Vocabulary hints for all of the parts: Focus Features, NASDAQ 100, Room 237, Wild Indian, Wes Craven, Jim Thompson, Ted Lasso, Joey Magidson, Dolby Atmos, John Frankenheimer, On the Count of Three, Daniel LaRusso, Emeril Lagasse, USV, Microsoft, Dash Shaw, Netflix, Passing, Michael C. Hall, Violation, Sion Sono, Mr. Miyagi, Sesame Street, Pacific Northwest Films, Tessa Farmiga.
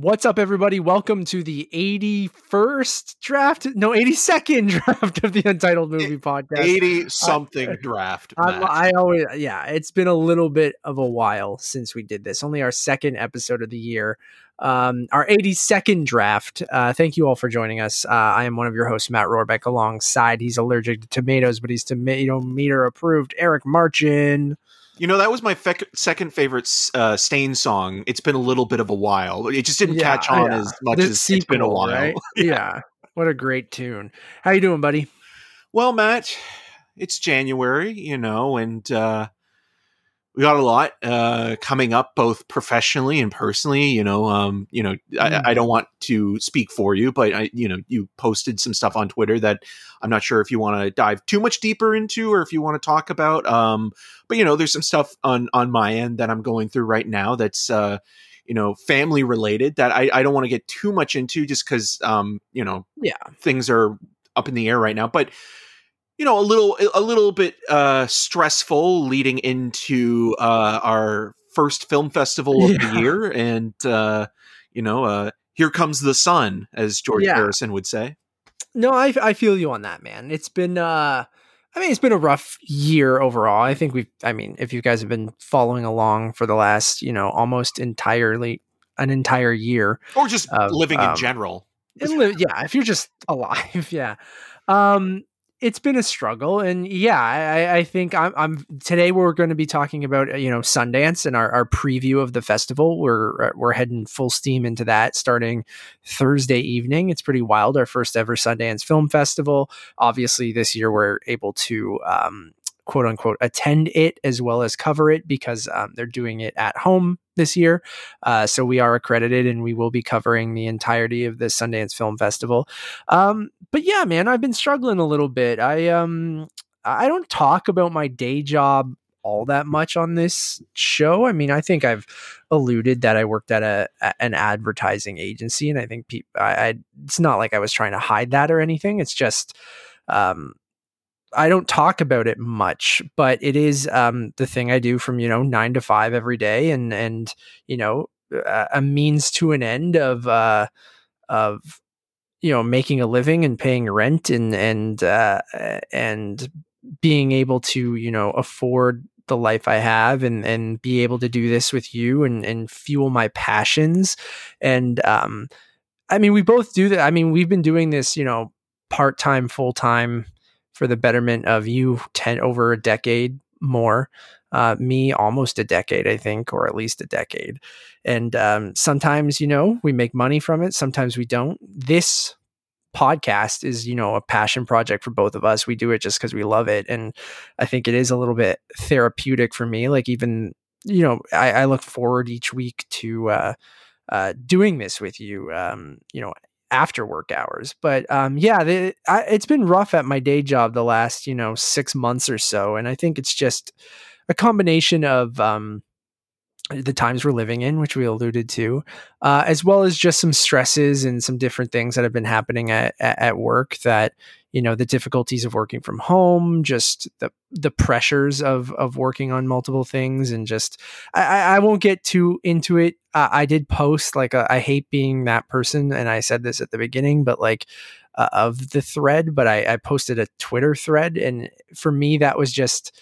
What's up, everybody? Welcome to the 82nd draft of the Untitled Movie Podcast. 80-something draft. It's been a little bit of a while since we did this. Only our second episode of the year. Our 82nd draft. Thank you all for joining us. I am one of your hosts, Matt Rohrbeck, alongside, he's allergic to tomatoes, but he's tomato meter approved, Eric Marchin. You know, that was my second favorite Stain song. It's been a little bit of a while. It just didn't catch on as much as it's been a while. Right? Yeah. What a great tune. How you doing, buddy? Well, Matt, it's January, you know, and we got a lot coming up, both professionally and personally. I don't want to speak for you, but you posted some stuff on Twitter that I'm not sure if you want to dive too much deeper into or if you want to talk about. But there's some stuff on my end that I'm going through right now that's family related that I don't want to get too much into just because things are up in the air right now, but. A little bit stressful leading into our first film festival of the year, and here comes the sun, as George Harrison would say. No, I feel you on that, man. It's been it's been a rough year overall. I think if you guys have been following along for the last, almost entirely an entire year, or just living in general, if you're just alive, it's been a struggle, and I think I'm today we're going to be talking about Sundance and our preview of the festival. We're heading full steam into that starting Thursday evening. It's pretty wild. Our first ever Sundance Film Festival. Obviously, this year we're able to quote unquote attend it as well as cover it because they're doing it at home this year. So we are accredited and we will be covering the entirety of the Sundance Film Festival. But yeah, man, I've been struggling a little bit. I don't talk about my day job all that much on this show. I mean, I think I've alluded that I worked at an advertising agency, and I think it's not like I was trying to hide that or anything. It's just, I don't talk about it much, but it is the thing I do from 9 to 5 every day, and a means to an end of making a living and paying rent and being able to afford the life I have and be able to do this with you and fuel my passions, and we both do that. I mean, we've been doing this part-time, full-time, for the betterment of you, over a decade more, me almost a decade, I think, or at least a decade. And sometimes, we make money from it. Sometimes we don't. This podcast is, a passion project for both of us. We do it just because we love it. And I think it is a little bit therapeutic for me. Like even, I look forward each week to doing this with you, after work hours. But it's been rough at my day job the last 6 months or so, and I think it's just a combination of the times we're living in, which we alluded to, as well as just some stresses and some different things that have been happening at work, that the difficulties of working from home, just the pressures of working on multiple things, and just I won't get too into it. I did post I hate being that person, and I said this at the beginning, but of the thread. But I posted a Twitter thread, and for me that was just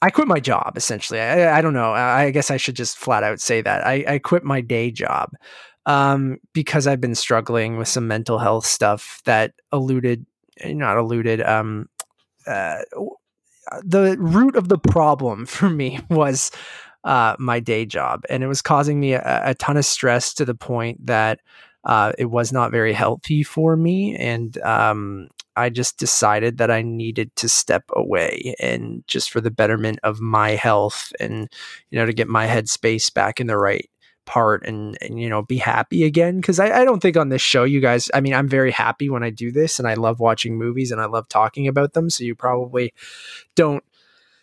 I quit my job essentially. I don't know. I guess I should just flat out say that I quit my day job because I've been struggling with some mental health stuff that the root of the problem for me was my day job, and it was causing me a ton of stress to the point that it was not very healthy for me, and I just decided that I needed to step away, and just for the betterment of my health, and to get my headspace back in the right part and be happy again. Cause I don't think on this show, you guys, I'm very happy when I do this, and I love watching movies and I love talking about them. So you probably don't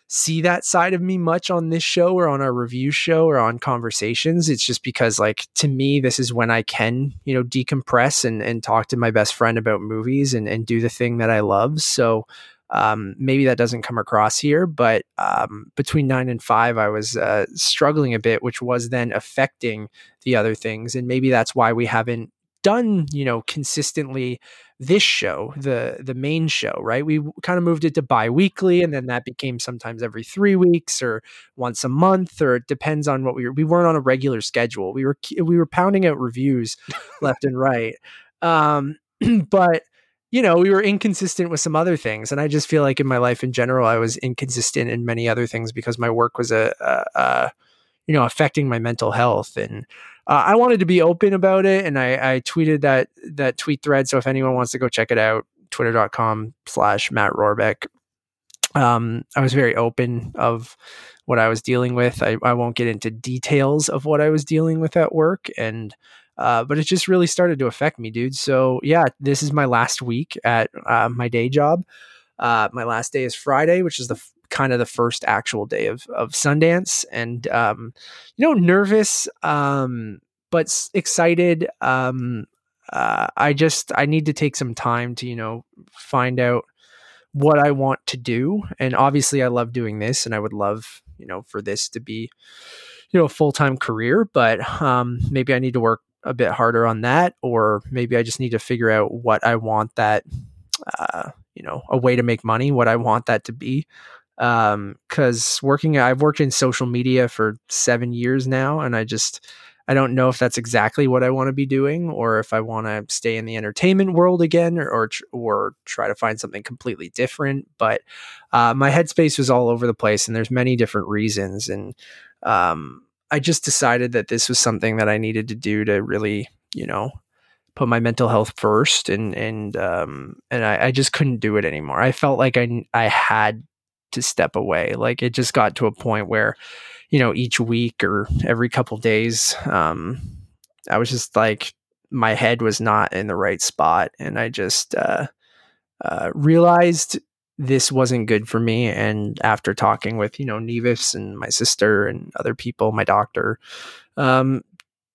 see that side of me much on this show or on our review show or on conversations. It's just because to me, this is when I can, decompress and talk to my best friend about movies and do the thing that I love. So Maybe that doesn't come across here, but between 9 and 5, I was struggling a bit, which was then affecting the other things. And maybe that's why we haven't done, you know, consistently this show, the main show, right? We kind of moved it to bi-weekly, and then that became sometimes every 3 weeks or once a month, or it depends on what we weren't on a regular schedule. We were pounding out reviews left and right. But you know, we were inconsistent with some other things. And I just feel like in my life in general, I was inconsistent in many other things because my work was affecting my mental health. And I wanted to be open about it. And I tweeted that tweet thread. So if anyone wants to go check it out, twitter.com/Matt Rohrbeck. I was very open of what I was dealing with. I won't get into details of what I was dealing with at work, and but it just really started to affect me, dude. So yeah, this is my last week at my day job. My last day is Friday, which is kind of the first actual day of Sundance, and nervous, but excited. I need to take some time to, find out what I want to do. And obviously I love doing this, and I would love, for this to be, a full-time career, but maybe I need to work a bit harder on that, or maybe I just need to figure out what I want that, a way to make money, what I want that to be. 'Cause I've worked in social media for 7 years now, and I don't know if that's exactly what I want to be doing, or if I want to stay in the entertainment world again, or try to find something completely different. But my headspace was all over the place, and there's many different reasons. And I just decided that this was something that I needed to do to really, put my mental health first. And I just couldn't do it anymore. I felt like I had to step away. Like, it just got to a point where, each week or every couple days, I was just like, my head was not in the right spot. And I just realized this wasn't good for me. And after talking with, Nevis and my sister and other people, my doctor,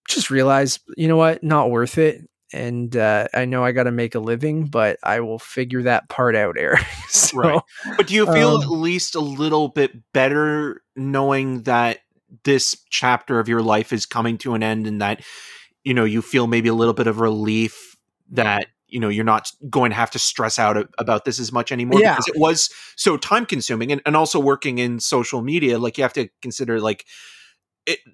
just realized, what, not worth it. And I know I got to make a living, but I will figure that part out, Eric. So, right. But do you feel at least a little bit better knowing that this chapter of your life is coming to an end, and that, you feel maybe a little bit of relief that, you're not going to have to stress out about this as much anymore? Yeah. Because it was so time consuming, and also working in social media, like, you have to consider, like,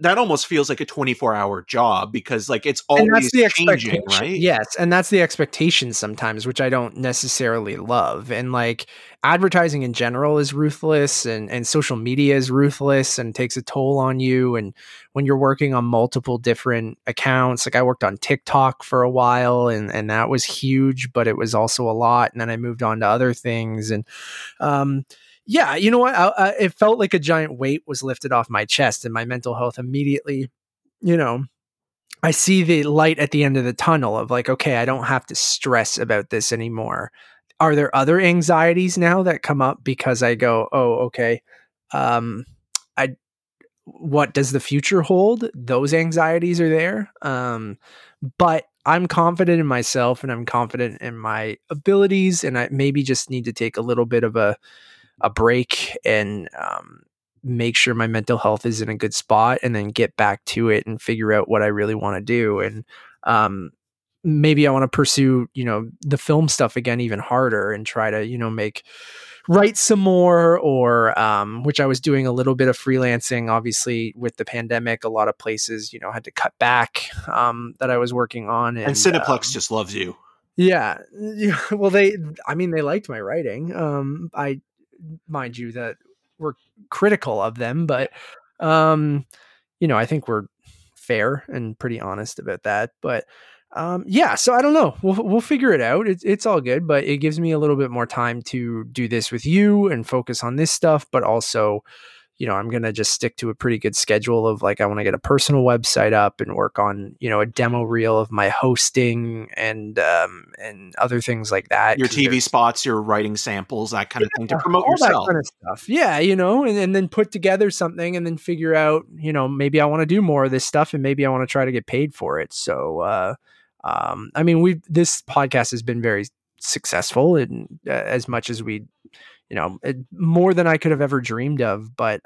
that almost feels like a 24-hour job, because, like, it's always changing, right? Yes, and that's the expectation sometimes, which I don't necessarily love. And, like, advertising in general is ruthless, and social media is ruthless and takes a toll on you. And when you're working on multiple different accounts, like, I worked on TikTok for a while, and that was huge, but it was also a lot. And then I moved on to other things, and yeah, you know what? It felt like a giant weight was lifted off my chest, and my mental health immediately, I see the light at the end of the tunnel of, like, okay, I don't have to stress about this anymore. Are there other anxieties now that come up because I go, oh, okay, what does the future hold? Those anxieties are there. But I'm confident in myself, and I'm confident in my abilities, and I maybe just need to take a little bit of a break and make sure my mental health is in a good spot, and then get back to it and figure out what I really want to do. And maybe I want to pursue, the film stuff again, even harder, and try to, write some more, or which I was doing a little bit of freelancing, obviously, with the pandemic. A lot of places, had to cut back that I was working on. And Cineplex just loves you. Yeah. Well, they liked my writing. Mind you that we're critical of them, but I think we're fair and pretty honest about that. But so I don't know, we'll figure it out. It's all good, but it gives me a little bit more time to do this with you and focus on this stuff. But also, I'm going to just stick to a pretty good schedule of, like, I want to get a personal website up and work on, a demo reel of my hosting and other things like that. Your TV spots, your writing samples, that kind of thing, to promote all yourself. That kind of stuff. Yeah. And then put together something, and then figure out, maybe I want to do more of this stuff, and maybe I want to try to get paid for it. So, this podcast has been very successful, and as much as we, you know, more than I could have ever dreamed of. But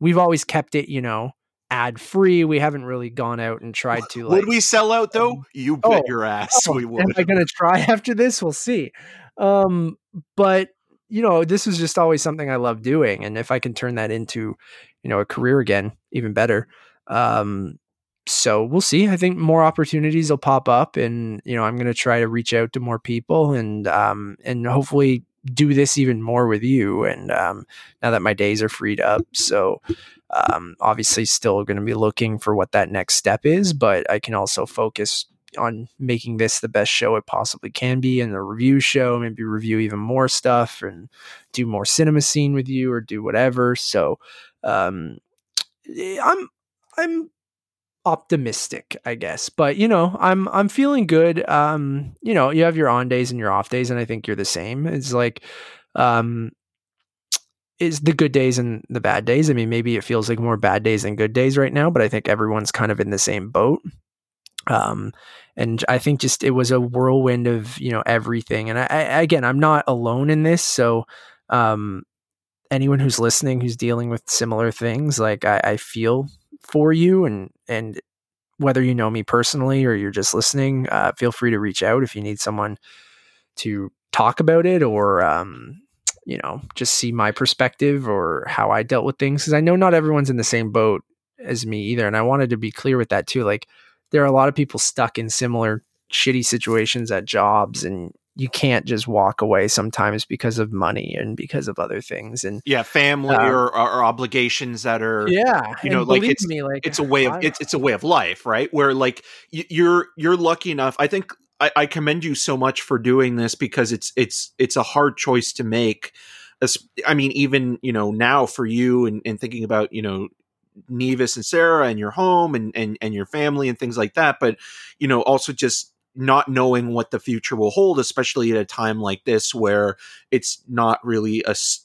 we've always kept it, you know, ad free. We haven't really gone out and tried to. Like, would we sell out though? You bet your ass we would. Am I going to try after this? We'll see. But you know, this is just always something I love doing, and if I can turn that into, you know, a career again, even better. So we'll see. I think more opportunities will pop up, and you know, I'm going to try to reach out to more people, and hopefully do this even more with you. And now that my days are freed up, so obviously still going to be looking for what that next step is, but I can also focus on making this the best show it possibly can be, and the review show, maybe review even more stuff and do more cinema scene with you or do whatever. So I'm optimistic, I guess, but you know, I'm feeling good. You know, you have your on days and your off days, and I think you're the same. It's like, is the good days and the bad days. I mean, maybe it feels like more bad days than good days right now, but I think everyone's kind of in the same boat. And I think just, it was a whirlwind of, you know, everything. And I again, I'm not alone in this. So, anyone who's listening, who's dealing with similar things, like I feel for you, and whether you know me personally or you're just listening, feel free to reach out if you need someone to talk about it, or, you know, just see my perspective or how I dealt with things. Cause I know not everyone's in the same boat as me either. And I wanted to be clear with that too. Like, there are a lot of people stuck in similar shitty situations at jobs, and you can't just walk away sometimes because of money and because of other things, and family or obligations that are, you know, like it's a way of, it's a way of life, right? Where like you're lucky enough. I think I commend you so much for doing this, because it's a hard choice to make. I mean, even, you know, now for you, and thinking about, you know, Nevis and Sarah and your home and your family and things like that. But, you know, also just not knowing what the future will hold, especially at a time like this where it's not really as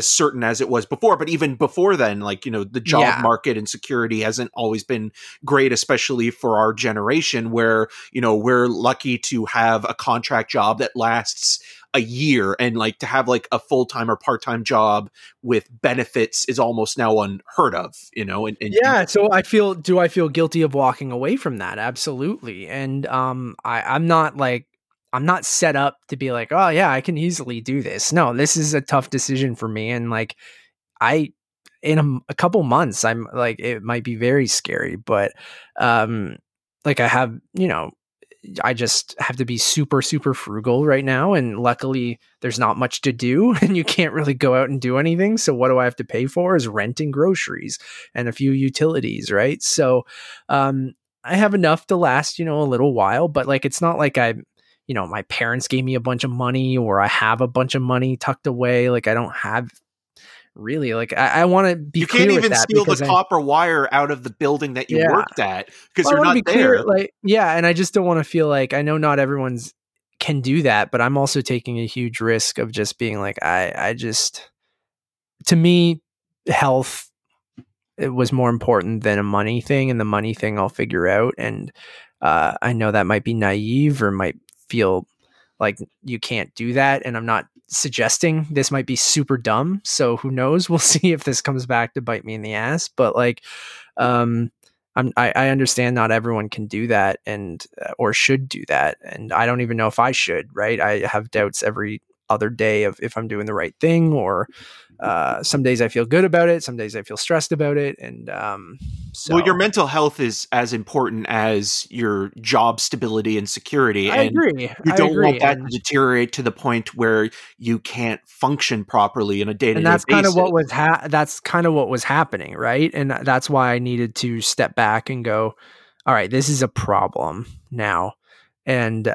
certain as it was before. But even before then, like, you know, the job market and security hasn't always been great, especially for our generation, where, you know, we're lucky to have a contract job that lasts a year, and like to have like a full-time or part-time job with benefits is almost now unheard of, you know? So I feel guilty of walking away from that. Absolutely. And I'm not set up to be like, oh yeah, I can easily do this. No, this is a tough decision for me. And like, in a couple months, I'm like, it might be very scary, but like I have, you know, I just have to be super, super frugal right now. And luckily there's not much to do, and you can't really go out and do anything. So what do I have to pay for is rent and groceries and a few utilities. Right. So I have enough to last, you know, a little while, but like, it's not like you know, my parents gave me a bunch of money, or I have a bunch of money tucked away. Like I don't have really, like I want to be. You can't even steal the copper wire out of the building that you worked at, because you're not there. Like, yeah, and I just don't want to feel like, I know not everyone's can do that, but I'm also taking a huge risk of just being like, I just, to me, health, it was more important than a money thing, and the money thing I'll figure out. And I know that might be naive, or might feel like you can't do that, and I'm not suggesting this, might be super dumb, so who knows, we'll see if this comes back to bite me in the ass. But like I understand not everyone can do that, and or should do that, and I don't even know if I should, right? I have doubts every other day of if I'm doing the right thing, or some days I feel good about it, some days I feel stressed about it. And well, your mental health is as important as your job stability and security. I agree. You don't want that to deteriorate to the point where you can't function properly in a day-to-day basis. And that's kind of what was happening, right? And that's why I needed to step back and go, all right, this is a problem now. And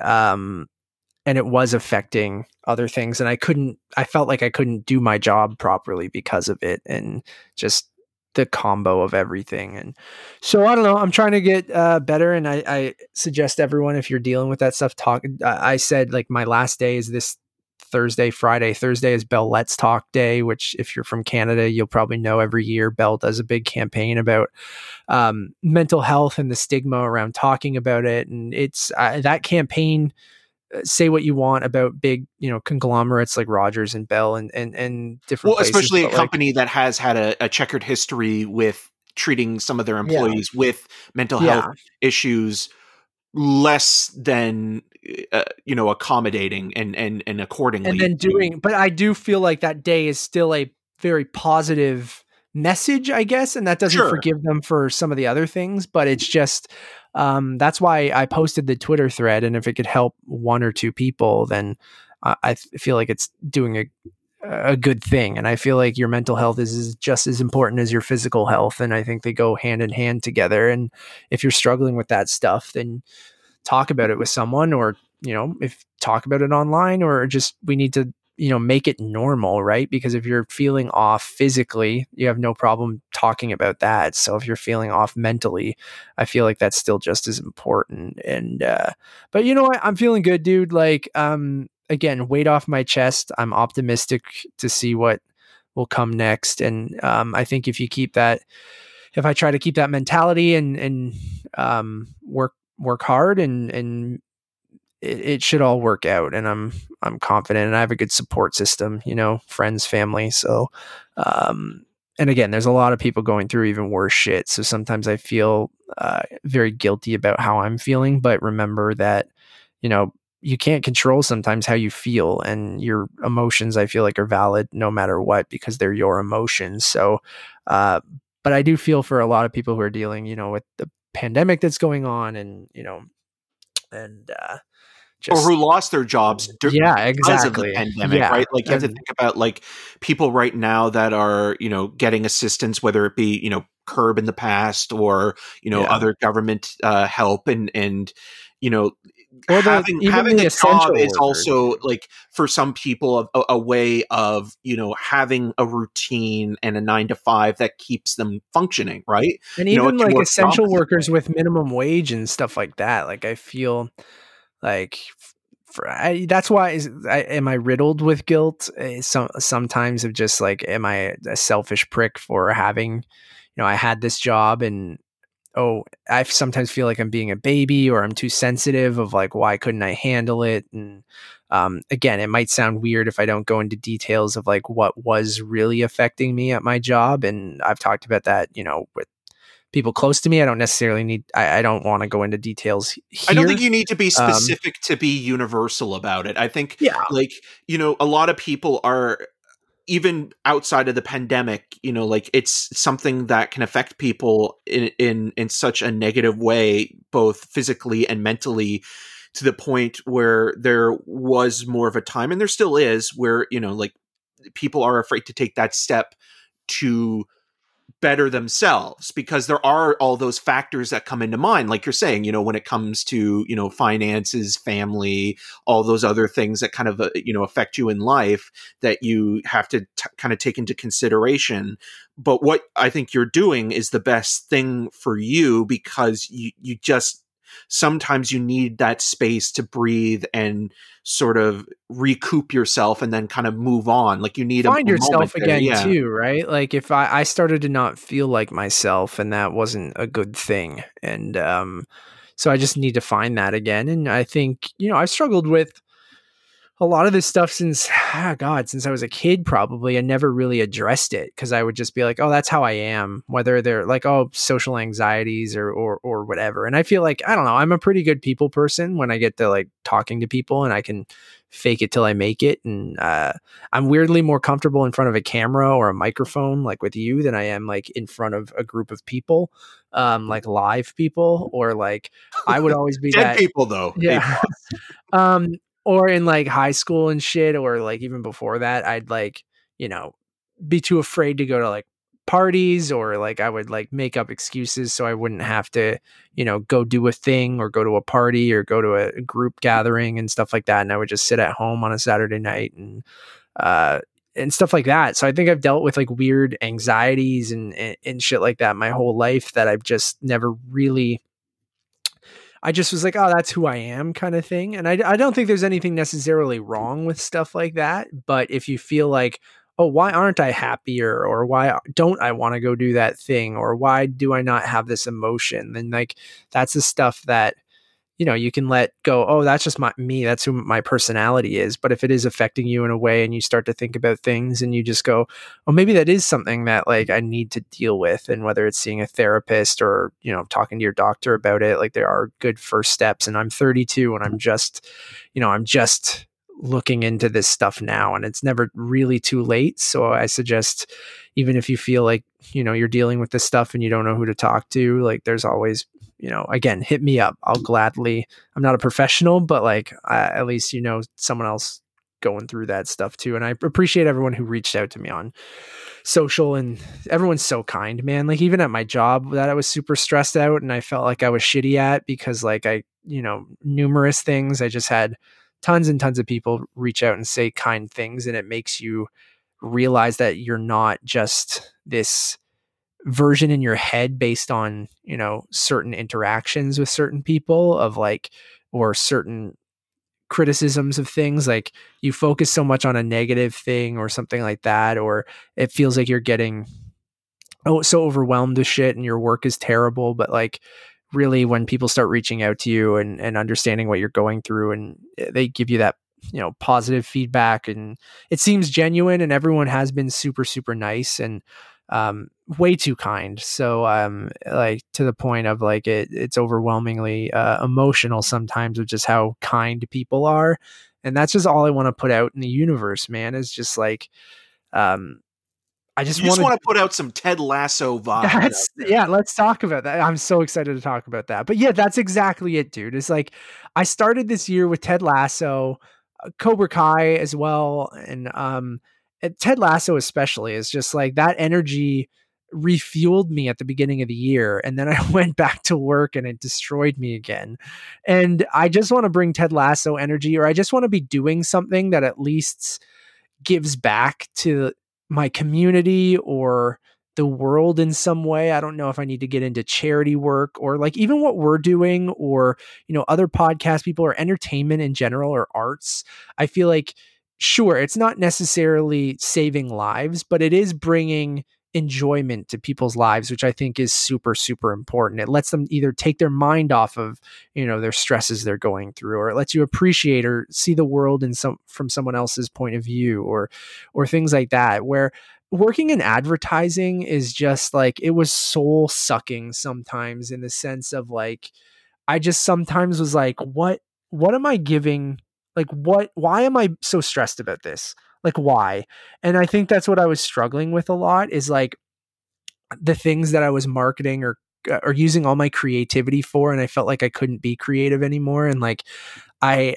it was affecting other things, and I felt like I couldn't do my job properly because of it, and just the combo of everything. And so I don't know, I'm trying to get better. And I suggest everyone, if you're dealing with that stuff, talk. I said like my last day is this Thursday. Thursday is Bell Let's Talk Day, which if you're from Canada, you'll probably know every year Bell does a big campaign about mental health and the stigma around talking about it. And it's that campaign say what you want about big, you know, conglomerates like Rogers and Bell and different places, especially a company that has had a checkered history with treating some of their employees with mental health issues less than you know, accommodating and accordingly. And then but I do feel like that day is still a very positive message, I guess, and that doesn't forgive them for some of the other things, but it's just that's why I posted the Twitter thread, and if it could help one or two people, then I feel like it's doing a good thing. And I feel like your mental health is just as important as your physical health, and I think they go hand in hand together. And if you're struggling with that stuff, then talk about it with someone, or, you know, if talk about it online, or just, we need to, you know, make it normal, right? Because if you're feeling off physically, you have no problem talking about that. So if you're feeling off mentally, I feel like that's still just as important. And, but you know what? I'm feeling good, dude. Like, again, weight off my chest. I'm optimistic to see what will come next. And, I think if you keep that, if I try to keep that mentality and work hard and, it should all work out, and I'm confident, and I have a good support system, you know, friends, family. So, and again, there's a lot of people going through even worse shit. So sometimes I feel very guilty about how I'm feeling, but remember that, you know, you can't control sometimes how you feel, and your emotions, I feel like, are valid no matter what, because they're your emotions. So, but I do feel for a lot of people who are dealing, you know, with the pandemic that's going on, and, you know, and, or who lost their jobs during the pandemic, right? Like, you have to think about, like, people right now that are, you know, getting assistance, whether it be, you know, CURB in the past, or, you know, other government help, and you know, or having a job is also, like, for some people a way of, you know, having a routine and a 9-to-5 that keeps them functioning, right? And you even know, like essential workers with minimum wage and stuff like that. Like, I feel like that's why am I riddled with guilt? Sometimes of just like, am I a selfish prick for having, you know, I had this job, and I sometimes feel like I'm being a baby, or I'm too sensitive of like, why couldn't I handle it? And again, it might sound weird if I don't go into details of like what was really affecting me at my job. And I've talked about that, you know, with people close to me. I don't necessarily need, I don't want to go into details here. I don't think you need to be specific to be universal about it. I think like, you know, a lot of people are, even outside of the pandemic, you know, like, it's something that can affect people in such a negative way, both physically and mentally, to the point where there was more of a time, and there still is, where, you know, like, people are afraid to take that step to better themselves, because there are all those factors that come into mind, like you're saying, you know, when it comes to, you know, finances, family, all those other things that kind of, you know, affect you in life, that you have to kind of take into consideration. But what I think you're doing is the best thing for you, because you just, sometimes you need that space to breathe and sort of recoup yourself, and then kind of move on. Like, you need find yourself again too, right? Like, if I started to not feel like myself, and that wasn't a good thing. And so I just need to find that again. And I think, you know, I've struggled with a lot of this stuff since I was a kid, probably. I never really addressed it, because I would just be like, oh, that's how I am, whether they're like, oh, social anxieties or whatever. And I feel like, I don't know, I'm a pretty good people person when I get to like talking to people, and I can fake it till I make it. And I'm weirdly more comfortable in front of a camera or a microphone, like with you, than I am like in front of a group of people, like live people, or like I would always be dead people though. Yeah. Or in like high school and shit, or like even before that, I'd like, you know, be too afraid to go to like parties, or like I would like make up excuses so I wouldn't have to, you know, go do a thing or go to a party or go to a group gathering and stuff like that. And I would just sit at home on a Saturday night and stuff like that. So I think I've dealt with like weird anxieties and shit like that my whole life, that I've just never really, I just was like, oh, that's who I am, kind of thing. And I don't think there's anything necessarily wrong with stuff like that. But if you feel like, oh, why aren't I happier? Or why don't I want to go do that thing? Or why do I not have this emotion? Then like, that's the stuff that you know, you can let go, oh, that's just me. That's who my personality is. But if it is affecting you in a way and you start to think about things and you just go, oh, maybe that is something that like I need to deal with. And whether it's seeing a therapist or, you know, talking to your doctor about it, like there are good first steps. And I'm 32 and I'm just, you know, I'm just looking into this stuff now, and it's never really too late. So I suggest, even if you feel like, you know, you're dealing with this stuff and you don't know who to talk to, like there's always, you know, again, hit me up. I'll gladly, I'm not a professional, but like, at least, you know, someone else going through that stuff too. And I appreciate everyone who reached out to me on social, and everyone's so kind, man. Like even at my job that I was super stressed out and I felt like I was shitty at, because like I, you know, numerous things, I just had tons and tons of people reach out and say kind things. And it makes you realize that you're not just this version in your head based on, you know, certain interactions with certain people of like, or certain criticisms of things. Like you focus so much on a negative thing or something like that, or it feels like you're getting so overwhelmed with shit and your work is terrible. But like really when people start reaching out to you and understanding what you're going through, and they give you that, you know, positive feedback, and it seems genuine, and everyone has been super, super nice and way too kind. So like to the point of like it's overwhelmingly emotional sometimes of just how kind people are. And that's just all I want to put out in the universe, man, is just like I just want to put out some Ted Lasso vibes. Yeah, let's talk about that. I'm so excited to talk about that. But yeah, that's exactly it, dude. It's like I started this year with Ted Lasso, Cobra Kai as well, and Ted Lasso especially is just like that energy refueled me at the beginning of the year, and then I went back to work and it destroyed me again. And I just want to bring Ted Lasso energy, or I just want to be doing something that at least gives back to my community or the world in some way. I don't know if I need to get into charity work or like even what we're doing, or, you know, other podcast people or entertainment in general or arts. I feel like, sure, it's not necessarily saving lives, but it is bringing enjoyment to people's lives, which I think is super, super important. It lets them either take their mind off of, you know, their stresses they're going through, or it lets you appreciate or see the world in from someone else's point of view, or things like that. Where working in advertising is just like, it was soul sucking sometimes, in the sense of like, I just sometimes was like, what am I giving? Like why am I so stressed about this? Like why? And I think that's what I was struggling with a lot, is like the things that I was marketing or using all my creativity for. And I felt like I couldn't be creative anymore. And like, I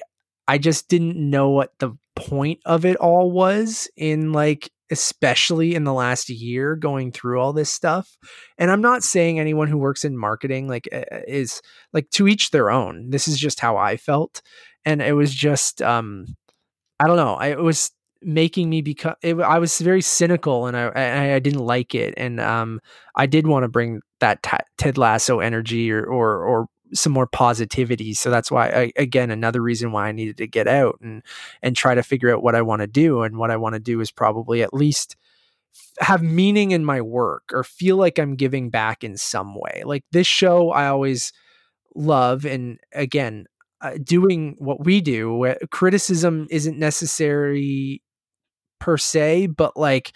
just didn't know what the point of it all was, in like, especially in the last year going through all this stuff. And I'm not saying anyone who works in marketing like is like, to each their own. This is just how I felt. And it was just, I don't know. It was making me I was very cynical, and I didn't like it. And I did want to bring that Ted Lasso energy or some more positivity. So that's why, again, another reason why I needed to get out and try to figure out what I want to do. And what I want to do is probably at least have meaning in my work, or feel like I'm giving back in some way. Like this show, I always love. And again, doing what we do, criticism isn't necessary per se, but like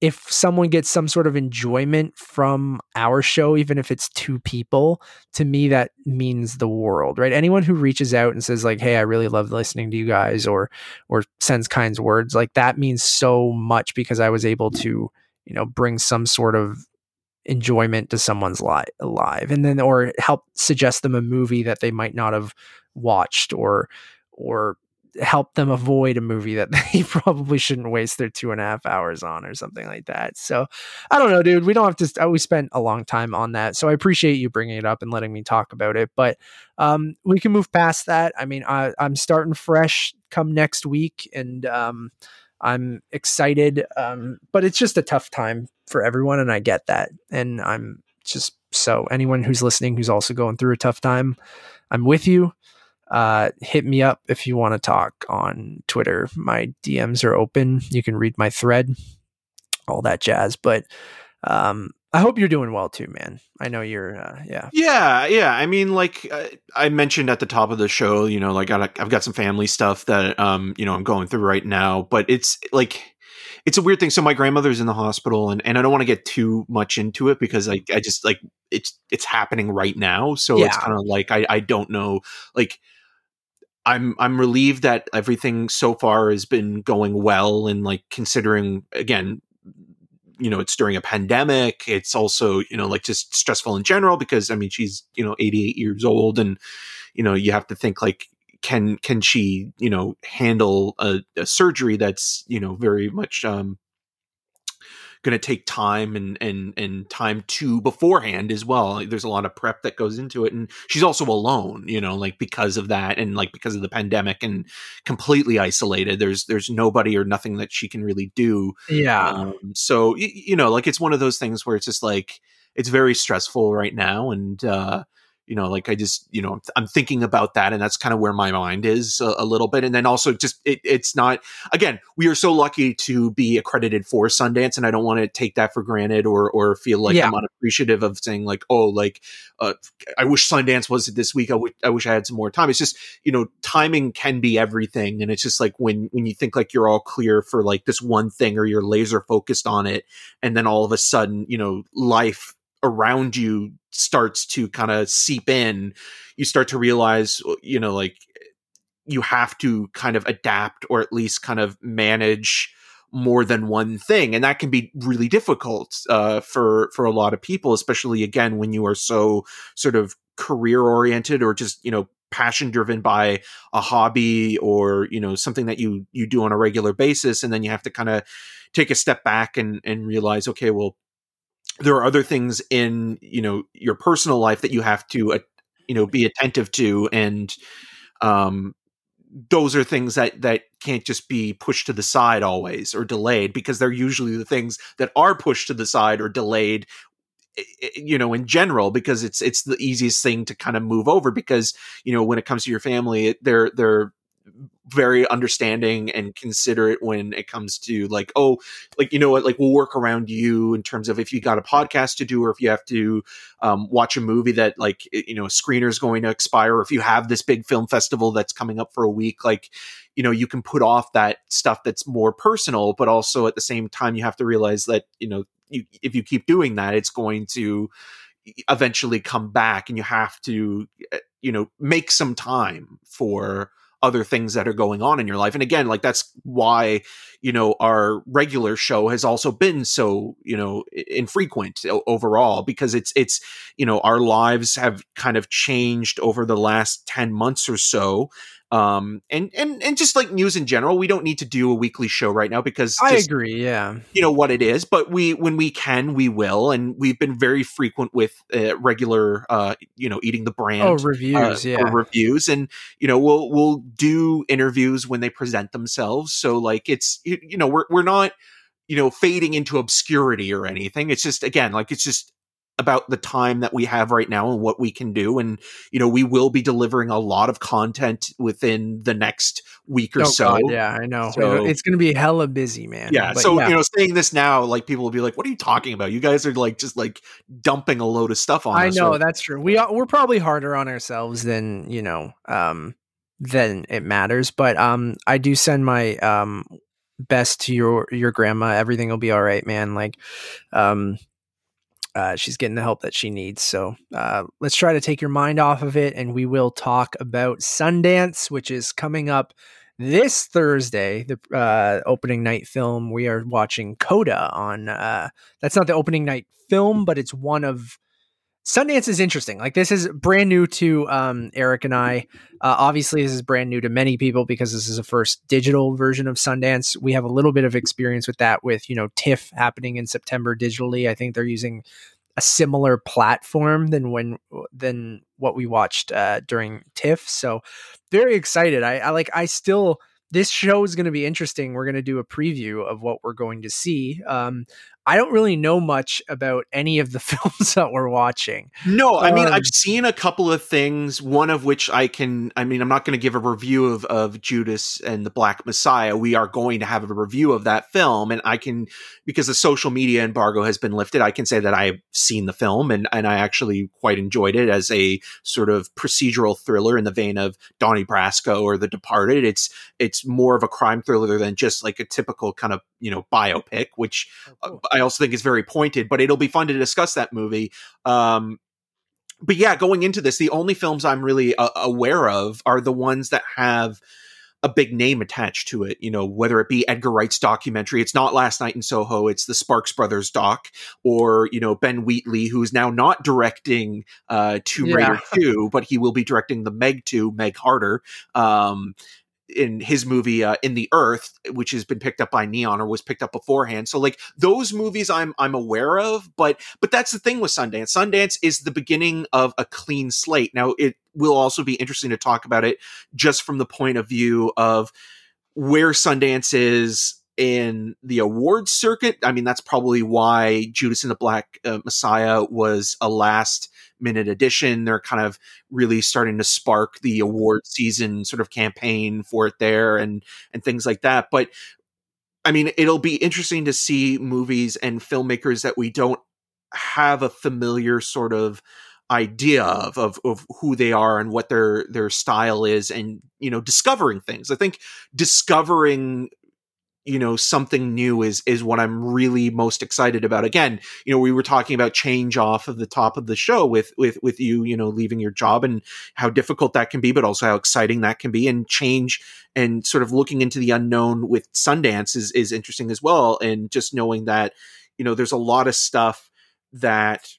if someone gets some sort of enjoyment from our show, even if it's two people, to me, that means the world, right? Anyone who reaches out and says like, hey, I really love listening to you guys, or sends kind words, like that means so much, because I was able to, you know, bring some sort of enjoyment to someone's live, and then, or help suggest them a movie that they might not have watched, or help them avoid a movie that they probably shouldn't waste their 2.5 hours on, or something like that. So I don't know, dude, we don't have to, we spent a long time on that. So I appreciate you bringing it up and letting me talk about it, but we can move past that. I mean, I'm starting fresh come next week, and I'm excited, but it's just a tough time for everyone, and I get that. And I'm just, so anyone who's listening who's also going through a tough time, I'm with you. Hit me up if you want to talk on Twitter. My DMs are open. You can read my thread, all that jazz. But I hope you're doing well too, man. I know you're, Yeah. I mean, like I mentioned at the top of the show, you know, like I've got some family stuff that, you know, I'm going through right now, but it's like, it's a weird thing. So my grandmother's in the hospital, and I don't want to get too much into it because I just like, it's happening right now. So it's kind of like, I don't know, like, I'm relieved that everything so far has been going well, and like considering, again, you know, it's during a pandemic. It's also, you know, like just stressful in general because, I mean, she's, you know, 88 years old, and, you know, you have to think like, can she, you know, handle a surgery that's, you know, very much going to take time and time to beforehand as well. There's a lot of prep that goes into it, and she's also alone, you know, like because of that, and like because of the pandemic and completely isolated, there's nobody or nothing that she can really do. So, you know, like it's one of those things where it's just like, it's very stressful right now. And, you know, like I just, you know, I'm thinking about that, and that's kind of where my mind is a little bit. And then also just, it's not, again, we are so lucky to be accredited for Sundance, and I don't want to take that for granted or feel like I'm unappreciative of saying like, oh, like, I wish Sundance was this week. I wish I had some more time. It's just, you know, timing can be everything. And it's just like when you think like you're all clear for like this one thing, or you're laser focused on it, and then all of a sudden, you know, life around you starts to kind of seep in, you start to realize, you know, like you have to kind of adapt, or at least kind of manage more than one thing. And that can be really difficult for a lot of people, especially again, when you are so sort of career oriented, or just, you know, passion driven by a hobby, or, you know, something that you do on a regular basis. And then you have to kind of take a step back and realize, okay, well, there are other things in, you know, your personal life that you have to, you know, be attentive to. And those are things that can't just be pushed to the side always, or delayed, because they're usually the things that are pushed to the side or delayed, you know, in general, because it's the easiest thing to kind of move over, because, you know, when it comes to your family, they're very understanding and considerate when it comes to like, oh, like, you know what, like we'll work around you in terms of if you got a podcast to do, or if you have to watch a movie that like, you know, a screener is going to expire, or if you have this big film festival that's coming up for a week, like, you know, you can put off that stuff that's more personal. But also at the same time, you have to realize that, you know, if you keep doing that, it's going to eventually come back, and you have to, you know, make some time for other things that are going on in your life. And again, like that's why, you know, our regular show has also been so, you know, infrequent overall, because it's, you know, our lives have kind of changed over the last 10 months or so. And just like news in general, we don't need to do a weekly show right now, because I agree. Yeah. You know what it is, but when we can, we will. And we've been very frequent with regular, you know, Eating the Brand reviews, reviews. And, you know, we'll do interviews when they present themselves. So like, it's, you know, we're not, you know, fading into obscurity or anything. It's just, again, like, it's just about the time that we have right now and what we can do. And, you know, we will be delivering a lot of content within the next week or so. God, yeah, I know. So, it's going to be hella busy, man. Yeah. But, so, you know, saying this now, like people will be like, what are you talking about? You guys are like, just like dumping a load of stuff on us. I know, right? That's true. We're probably harder on ourselves than, you know, than it matters. But, I do send my, best to your grandma. Everything will be all right, man. Like, she's getting the help that she needs. So let's try to take your mind off of it. And we will talk about Sundance, which is coming up this Thursday, the opening night film. We are watching CODA on that's not the opening night film, but it's one of Sundance is interesting. Like this is brand new to Eric and I. Obviously, this is brand new to many people because this is the first digital version of Sundance. We have a little bit of experience with that, with, you know, TIFF happening in September digitally. I think they're using a similar platform than what we watched during TIFF. So very excited. This show is going to be interesting. We're going to do a preview of what we're going to see. I don't really know much about any of the films that we're watching. No, I mean, I've seen a couple of things, one of which I'm not going to give a review of Judas and the Black Messiah. We are going to have a review of that film, and I can, because the social media embargo has been lifted, I can say that I've seen the film, and I actually quite enjoyed it as a sort of procedural thriller in the vein of Donnie Brasco or The Departed. It's more of a crime thriller than just like a typical kind of, you know, biopic, which I also think is very pointed, but it'll be fun to discuss that movie. But yeah, going into this, the only films I'm really aware of are the ones that have a big name attached to it, you know, whether it be Edgar Wright's documentary, it's not Last Night in Soho, it's the Sparks Brothers doc, or, you know, Ben Wheatley, who's now not directing Tomb Raider 2, but he will be directing the Meg 2, Meg Harder, in his movie In the Earth, which has been picked up by Neon or was picked up beforehand. So like those movies I'm aware of, but that's the thing with Sundance. Sundance is the beginning of a clean slate. Now it will also be interesting to talk about it just from the point of view of where Sundance is in the awards circuit. I mean, that's probably why Judas and the Black Messiah was a last minute edition. They're kind of really starting to spark the award season sort of campaign for it there and things like that. But I mean, it'll be interesting to see movies and filmmakers that we don't have a familiar sort of idea of who they are and what their style is, and, you know, discovering things. I think discovering, you know, something new is what I'm really most excited about. Again, you know, we were talking about change off of the top of the show with you, you know, leaving your job and how difficult that can be, but also how exciting that can be, and change and sort of looking into the unknown with Sundance is interesting as well. And just knowing that, you know, there's a lot of stuff that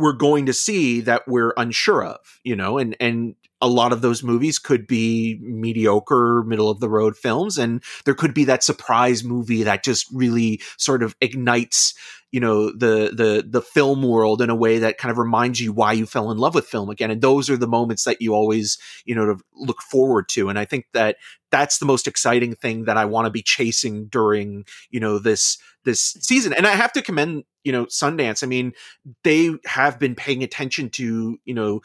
we're going to see that we're unsure of, you know, and a lot of those movies could be mediocre, middle of the road films. And there could be that surprise movie that just really sort of ignites, you know, the film world in a way that kind of reminds you why you fell in love with film again. And those are the moments that you always, you know, to look forward to. And I think that that's the most exciting thing that I want to be chasing during, you know, this season. And I have to commend, you know, Sundance. I mean, they have been paying attention to, you know,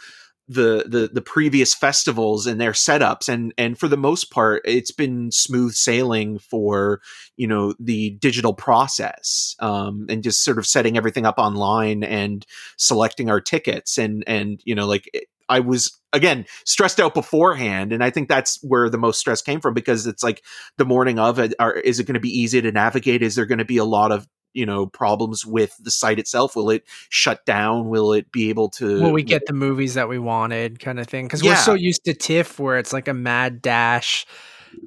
the previous festivals and their setups, and for the most part it's been smooth sailing for, you know, the digital process, and just sort of setting everything up online and selecting our tickets, and you know, like I was again stressed out beforehand, and I think that's where the most stress came from, because it's like the morning of, is it going to be easy to navigate? Is there going to be a lot of, you know, problems with the site itself? Will it shut down? Will it be able to... Will we get the movies that we wanted, kind of thing? Because we're so used to TIFF, where it's like a mad dash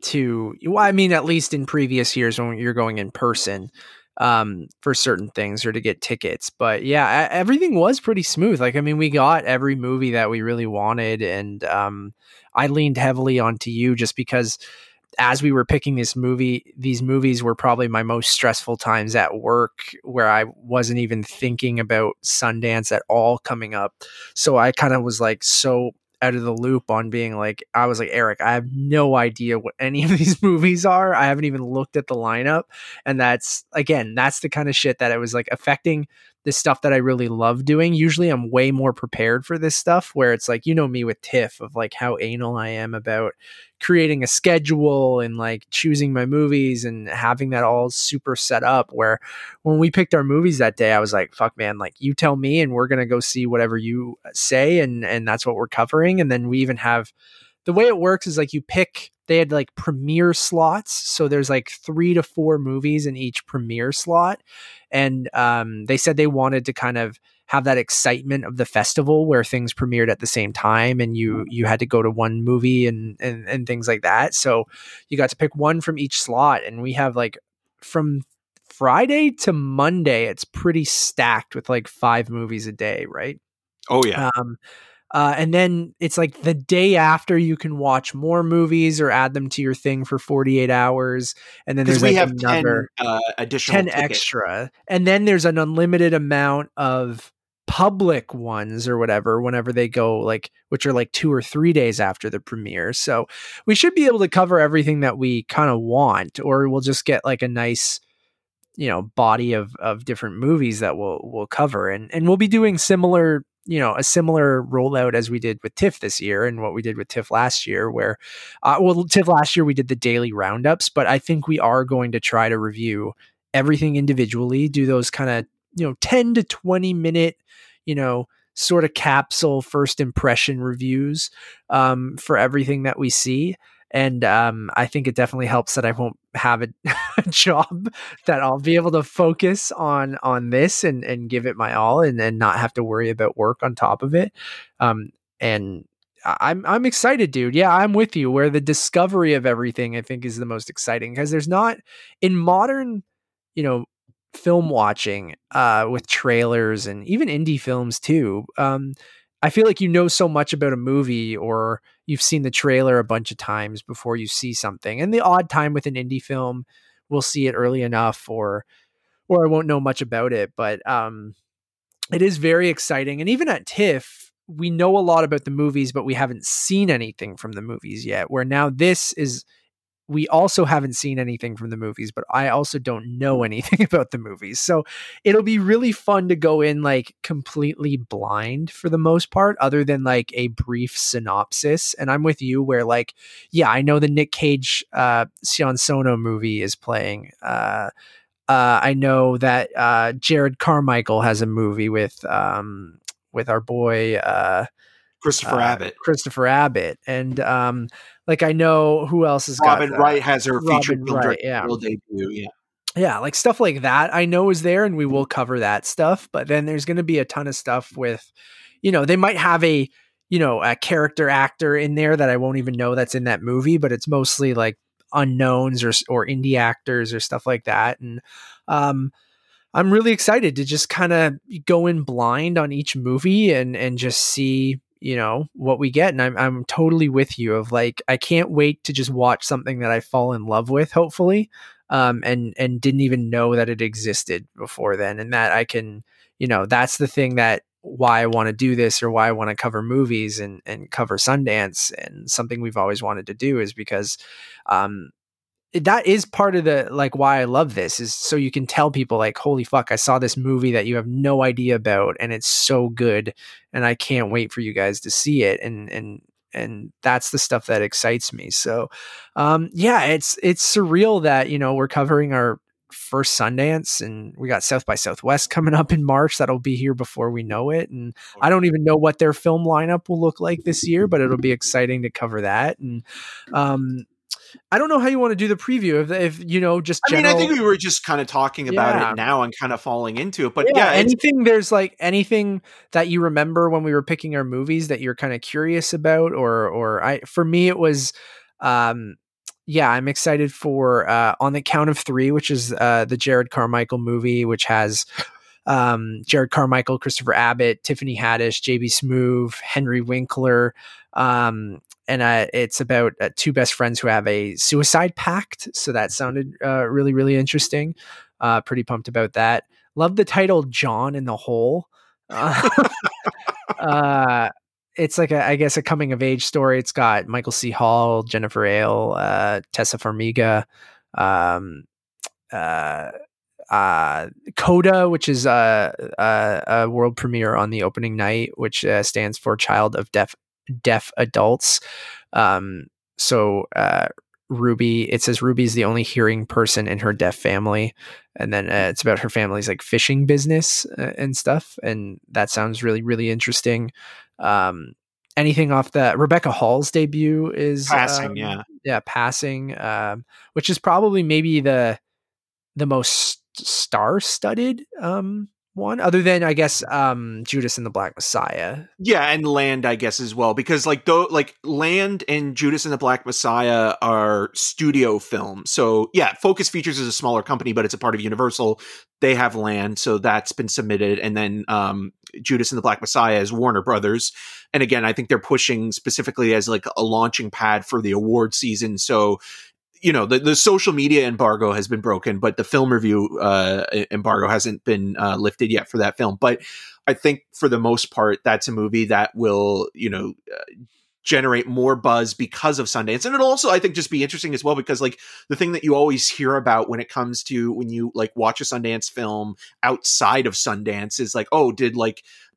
to... Well, I mean, at least in previous years when you're going in person for certain things or to get tickets. But yeah, everything was pretty smooth. Like, I mean, we got every movie that we really wanted, and I leaned heavily onto you just because... As we were picking these movies were probably my most stressful times at work, where I wasn't even thinking about Sundance at all coming up. So I kind of was like so out of the loop on being like, I was like, Eric, I have no idea what any of these movies are. I haven't even looked at the lineup. And that's the kind of shit that it was like affecting the stuff that I really love doing. Usually I'm way more prepared for this stuff, where it's like, you know, me with TIFF, of like how anal I am about creating a schedule and like choosing my movies and having that all super set up, where when we picked our movies that day, I was like, fuck man, like you tell me and we're going to go see whatever you say. And that's what we're covering. And then we even have, the way it works is like you pick, they had like premiere slots. So there's like 3 to 4 movies in each premiere slot. And they said they wanted to kind of have that excitement of the festival where things premiered at the same time, and you had to go to one movie and things like that. So you got to pick one from each slot, and we have like from Friday to Monday, it's pretty stacked with like 5 movies a day, right? Oh yeah. And then it's like the day after you can watch more movies or add them to your thing for 48 hours. And then there's like another 10, additional 10 extra. And then there's an unlimited amount of public ones or whatever, whenever they go, like, which are like 2 or 3 days after the premiere. So we should be able to cover everything that we kind of want, or we'll just get like a nice you know, body of different movies that we'll cover, and we'll be doing similar, you know, a similar rollout as we did with TIFF this year and what we did with TIFF last year, where TIFF last year we did the daily roundups, but I think we are going to try to review everything individually, do those kind of, you know, 10 to 20 minute, you know, sort of capsule first impression reviews for everything that we see. And I think it definitely helps that I won't have a job, that I'll be able to focus on this and give it my all, and then not have to worry about work on top of it. And I'm excited, dude. Yeah, I'm with you, where the discovery of everything I think is the most exciting, because there's not in modern, you know, film watching with trailers and even indie films too. I feel like you know so much about a movie, or you've seen the trailer a bunch of times before you see something. And the odd time with an indie film, we'll see it early enough, or I won't know much about it. But it is very exciting. And even at TIFF, we know a lot about the movies, but we haven't seen anything from the movies yet. Where now this is, we also haven't seen anything from the movies, but I also don't know anything about the movies. So it'll be really fun to go in like completely blind for the most part, other than like a brief synopsis. And I'm with you where like, yeah, I know the Nick Cage, Sion Sono movie is playing. I know that, Jerrod Carmichael has a movie with our boy, Christopher Abbott. And, like I know who else has got Robin Wright has her feature debut. Yeah. Yeah. Like stuff like that I know is there, and we will cover that stuff, but then there's going to be a ton of stuff with, you know, they might have a, you know, a character actor in there that I won't even know that's in that movie, but it's mostly like unknowns or indie actors or stuff like that. And, I'm really excited to just kind of go in blind on each movie and just see, you know, what we get. And I'm totally with you of like, I can't wait to just watch something that I fall in love with, hopefully. And didn't even know that it existed before then. And that I can, you know, that's the thing that why I want to do this, or why I want to cover movies and cover Sundance, and something we've always wanted to do, is because, that is part of the, like, why I love this, is so you can tell people like, holy fuck, I saw this movie that you have no idea about, and it's so good, and I can't wait for you guys to see it. And that's the stuff that excites me. So, yeah, it's surreal that, you know, we're covering our first Sundance, and we got South by Southwest coming up in March. That'll be here before we know it. And I don't even know what their film lineup will look like this year, but it'll be exciting to cover that. And, I don't know how you want to do the preview if you know, just general... I mean, I think we were just kind of talking about it now and kind of falling into it, but there's like anything that you remember when we were picking our movies that you're kind of curious about, or I, for me, it was, I'm excited for, On the Count of Three, which is, the Jerrod Carmichael movie, which has, Jerrod Carmichael, Christopher Abbott, Tiffany Haddish, JB Smoove, Henry Winkler, and it's about two best friends who have a suicide pact. So that sounded really, really interesting. Pretty pumped about that. Love the title John in the Hole. It's like, I guess, a coming of age story. It's got Michael C. Hall, Jennifer Ayle, Tessa Farmiga, CODA, which is a world premiere on the opening night, which stands for Child of Deaf Adults. So Ruby, it says Ruby's the only hearing person in her deaf family, and then it's about her family's like fishing business and stuff, and that sounds really, really interesting. Anything off that Rebecca Hall's debut is Passing, Passing, which is probably maybe the most star-studded one, other than I guess Judas and the Black Messiah. Yeah, and Land, I guess, as well, because like though like Land and Judas and the Black Messiah are studio films. So yeah, Focus Features is a smaller company, but it's a part of Universal. They have Land, so that's been submitted, and then Judas and the Black Messiah is Warner Brothers, and again, I think they're pushing specifically as like a launching pad for the award season. So, you know, the social media embargo has been broken, but the film review embargo hasn't been lifted yet for that film. But I think for the most part, that's a movie that will, you know, generate more buzz because of Sundance. And it'll also, I think, just be interesting as well, because like the thing that you always hear about when it comes to when you like watch a Sundance film outside of Sundance is like, oh,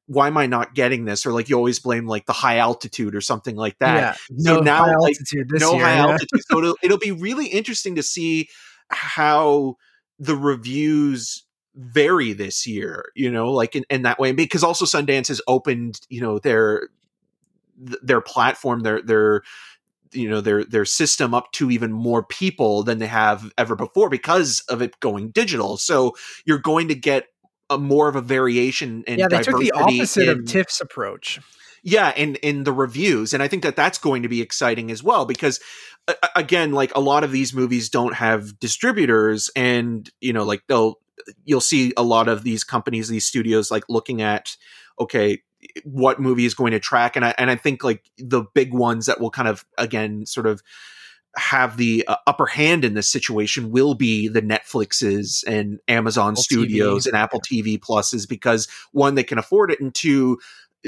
why am I not getting this? Or like, you always blame like the high altitude or something like that. Yeah, so now no high altitude. So it'll be really interesting to see how the reviews vary this year, you know, like in that way, because also Sundance has opened, you know, their platform, their you know, their system up to even more people than they have ever before because of it going digital. So you're going to get more of a variation and diversity. They took the opposite of TIFF's approach. Yeah, and in the reviews. And I think that that's going to be exciting as well, because again, like a lot of these movies don't have distributors, and you know, like you'll see a lot of these companies, these studios, like looking at, okay, what movie is going to track. And I think like the big ones that will kind of, again, sort of have the upper hand in this situation will be the Netflixes and Amazon Studios and Apple TV Pluses, because one, they can afford it, and two,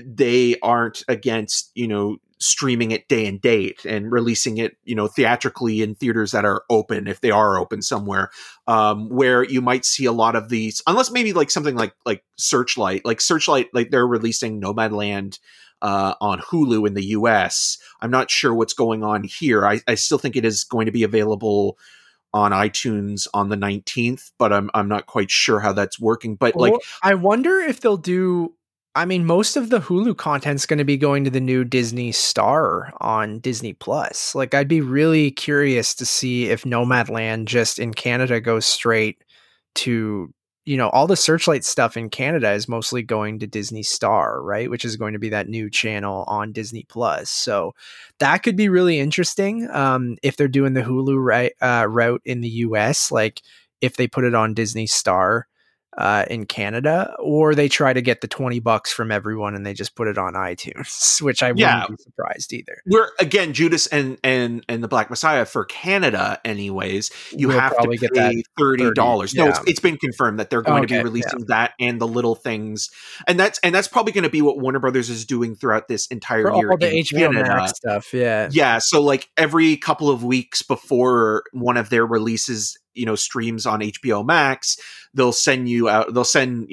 they aren't against, you know, streaming it day and date and releasing it, you know, theatrically in theaters that are open, if they are open somewhere, where you might see a lot of these, unless maybe like something like Searchlight, like they're releasing Nomadland on Hulu in the US. I'm not sure what's going on here. I still think it is going to be available on iTunes on the 19th, but I'm not quite sure how that's working. But well, like, I wonder if they'll do, I mean, most of the Hulu content's going to be going to the new Disney Star on Disney Plus. Like, I'd be really curious to see if Nomadland just in Canada goes straight to, you know, all the Searchlight stuff in Canada is mostly going to Disney Star, right? Which is going to be that new channel on Disney Plus. So that could be really interesting. If they're doing the Hulu route in the US, like if they put it on Disney Star in Canada, or they try to get the $20 from everyone and they just put it on iTunes, which I wouldn't be surprised either. We're again, Judas and the Black Messiah for Canada anyways, we'll have to pay $30. Yeah. No, it's been confirmed that they're going to be releasing that and the little things. And that's probably going to be what Warner Brothers is doing throughout this entire year. All the HBO Max stuff. Yeah. Yeah. So like every couple of weeks before one of their releases, you know, streams on HBO Max, they'll send you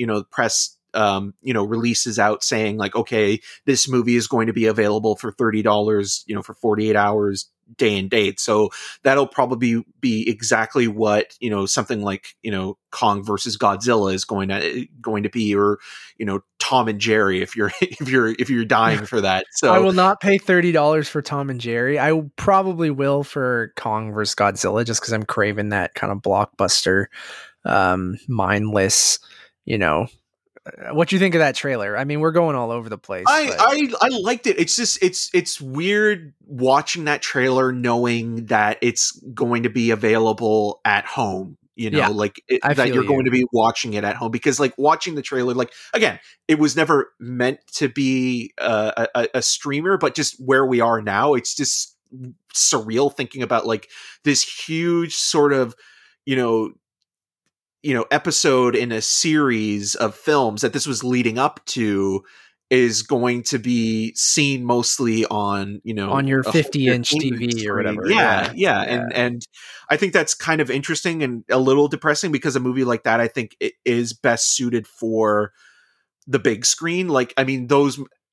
know, press, you know, releases out saying like, okay, this movie is going to be available for $30, you know, for 48 hours day and date. So that'll probably be exactly what, you know, something like, you know, Kong versus Godzilla is going to be, or, you know, Tom and Jerry, if you're dying for that. So I will not pay $30 for Tom and Jerry. I probably will for Kong versus Godzilla, just because I'm craving that kind of blockbuster, mindless, you know. What do you think of that trailer? I mean, we're going all over the place. I liked it. It's just, it's weird watching that trailer knowing that it's going to be available at home, you know, going to be watching it at home, because like watching the trailer, like again, it was never meant to be a streamer, but just where we are now, it's just surreal thinking about like this huge sort of, you know, episode in a series of films that this was leading up to is going to be seen mostly on, you know, on your 50-inch TV or whatever. Yeah. And I think that's kind of interesting and a little depressing, because a movie like that, I think it is best suited for the big screen. Like, I mean,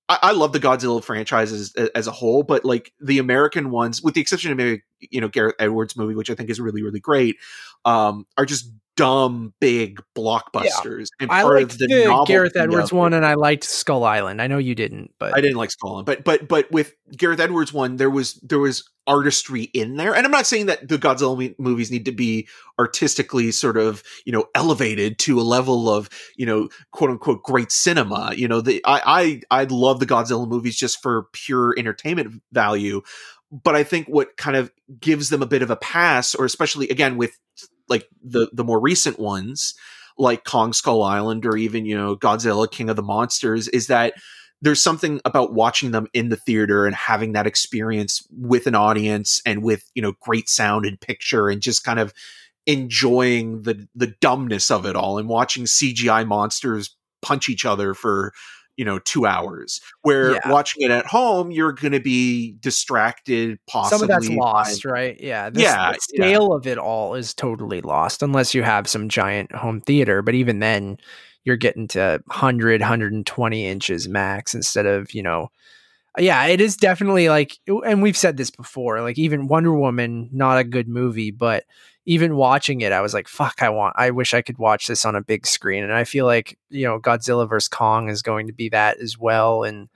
I love the Godzilla franchise as a whole, but like the American ones, with the exception of maybe, you know, Gareth Edwards' movie, which I think is really, really great, are just dumb, big blockbusters. Yeah. And I liked the Gareth Edwards one, and I liked Skull Island. I know you didn't, but I didn't like Skull Island. But with Gareth Edwards one, there was artistry in there. And I'm not saying that the Godzilla movies need to be artistically sort of, you know, elevated to a level of, you know, quote unquote great cinema. You know, I love the Godzilla movies just for pure entertainment value. But I think what kind of gives them a bit of a pass, or especially again with like the more recent ones, like Kong Skull Island, or even, you know, Godzilla King of the Monsters, is that there's something about watching them in the theater and having that experience with an audience and with, you know, great sound and picture, and just kind of enjoying the dumbness of it all, and watching CGI monsters punch each other for, you know, 2 hours, where watching it at home, you're going to be distracted. Possibly some of that's lost, right? Yeah. The scale of it all is totally lost unless you have some giant home theater. But even then you're getting to 100, 120 inches max instead of, you know, it is definitely like, and we've said this before, like even Wonder Woman, not a good movie, but even watching it, I was like, fuck, I wish I could watch this on a big screen. And I feel like, you know, Godzilla vs. Kong is going to be that as well. And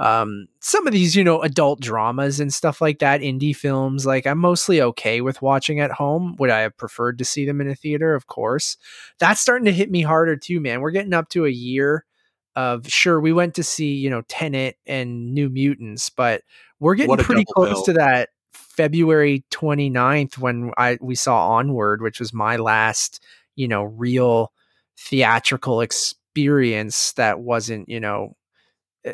some of these, you know, adult dramas and stuff like that, indie films, like I'm mostly okay with watching at home. Would I have preferred to see them in a theater? Of course. That's starting to hit me harder too, man. We're getting up to a year of, sure, we went to see, you know, Tenet and New Mutants, but we're getting pretty close to that February 29th when we saw Onward, which was my last, you know, real theatrical experience that wasn't, you know,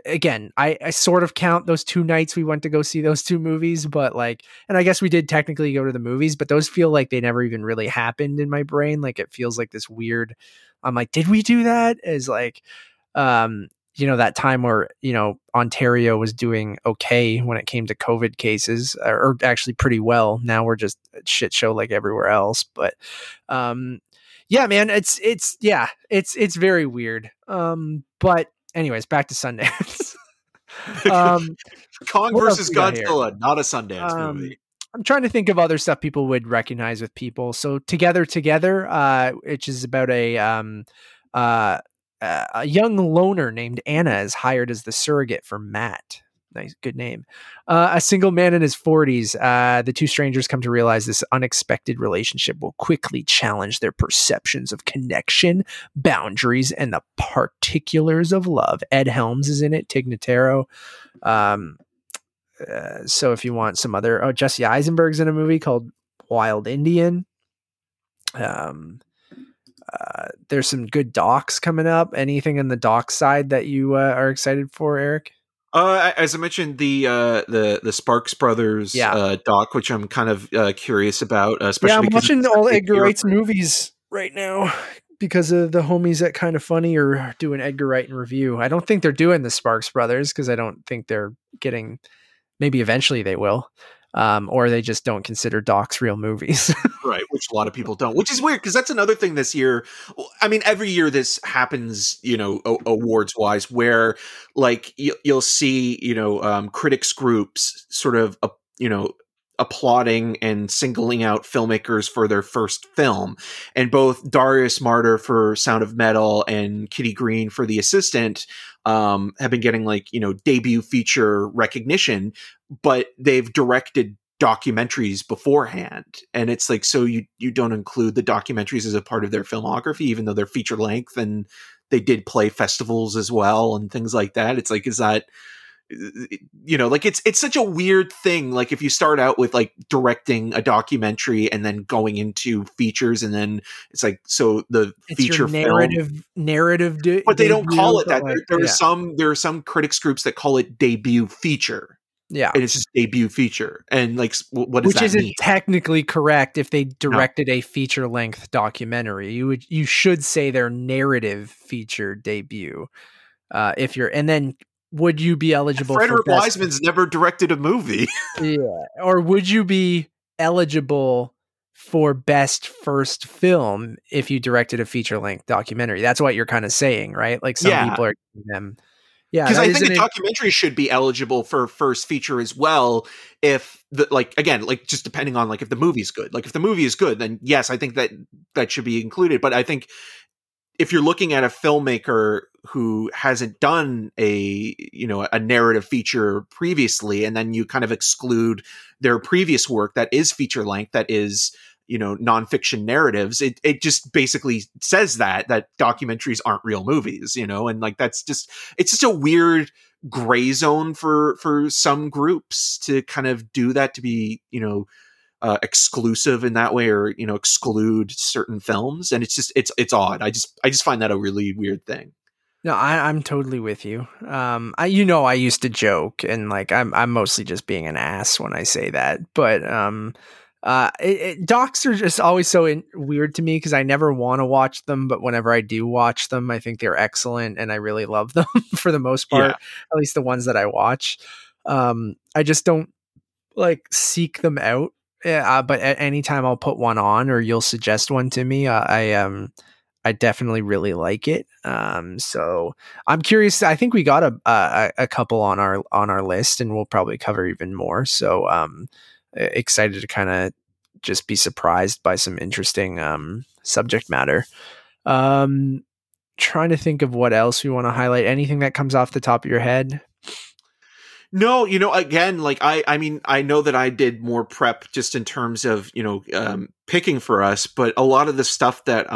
again, I sort of count those 2 nights we went to go see those 2 movies, but like, and I guess we did technically go to the movies, but those feel like they never even really happened in my brain. Like it feels like this weird, I'm like, did we do that? As like, you know, that time where, you know, Ontario was doing okay when it came to COVID cases, or actually pretty well. Now we're just a shit show like everywhere else. But yeah, man, it's very weird. But anyways, back to Sundance. Kong versus Godzilla, not a Sundance movie. I'm trying to think of other stuff people would recognize with people. So Together Together, which is about a young loner named Anna is hired as the surrogate for Matt. Nice, good name. A single man in his 40s. The two strangers come to realize this unexpected relationship will quickly challenge their perceptions of connection, boundaries, and the particulars of love. Ed Helms is in it. Tig Notaro. So if you want some other, Jesse Eisenberg's in a movie called Wild Indian. There's some good docs coming up. Anything in the doc side that you are excited for, Eric? As I mentioned, the Sparks Brothers doc, which I'm kind of curious about. Especially I'm watching all Edgar Wright's movies right now because of the homies that Kind of Funny are doing Edgar Wright in review. I don't think they're doing the Sparks Brothers because I don't think they're getting. Maybe eventually they will. Or they just don't consider docs real movies. Right, which a lot of people don't, which is weird because that's another thing this year. I mean, every year this happens, you know, awards-wise, where like you'll see, you know, critics groups sort of, you know, applauding and singling out filmmakers for their first film. And both Darius Martyr for Sound of Metal and Kitty Green for The Assistant have been getting like, you know, debut feature recognition, but they've directed documentaries beforehand. And it's like, so you don't include the documentaries as a part of their filmography, even though they're feature length and they did play festivals as well and things like that. It's like, is that, you know, like it's such a weird thing. Like if you start out with like directing a documentary and then going into features, and then it's like, so the it's feature narrative film, but they don't call it that. There are some critics groups that call it debut feature. Yeah, and it's just debut feature, and like, what does that mean? Which isn't technically correct. If they directed a feature length documentary, you should say their narrative feature debut. If you're, and then. Would you be eligible? Frederick Wiseman's never directed a movie. Yeah. Or would you be eligible for best first film if you directed a feature length documentary? That's what you're kind of saying, right? Like some people are giving them. Yeah. Because I think a documentary should be eligible for first feature as well. If the, like, again, like just depending on like if the movie's good, like if the movie is good, then yes, I think that should be included. But I think if you're looking at a filmmaker who hasn't done a narrative feature previously, and then you kind of exclude their previous work that is feature length, that is, you know, nonfiction narratives, it just basically says that documentaries aren't real movies, you know, and like that's just, it's just a weird gray zone for some groups to kind of do that, to be, you know, exclusive in that way, or, you know, exclude certain films. And it's just, it's odd. I just find that a really weird thing. No, I'm totally with you. I used to joke, and like, I'm mostly just being an ass when I say that, but, Docs are just always so weird to me because I never want to watch them, but whenever I do watch them, I think they're excellent and I really love them for the most part, at least the ones that I watch. I just don't like seek them out. But at any time I'll put one on or you'll suggest one to me, I definitely really like it. So I'm curious. I think we got a couple on our list and we'll probably cover even more. So, excited to kind of just be surprised by some interesting, subject matter. Trying to think of what else we want to highlight. Anything that comes off the top of your head? No, you know, again, like I mean, I know that I did more prep just in terms of, you know, picking for us, but a lot of the stuff that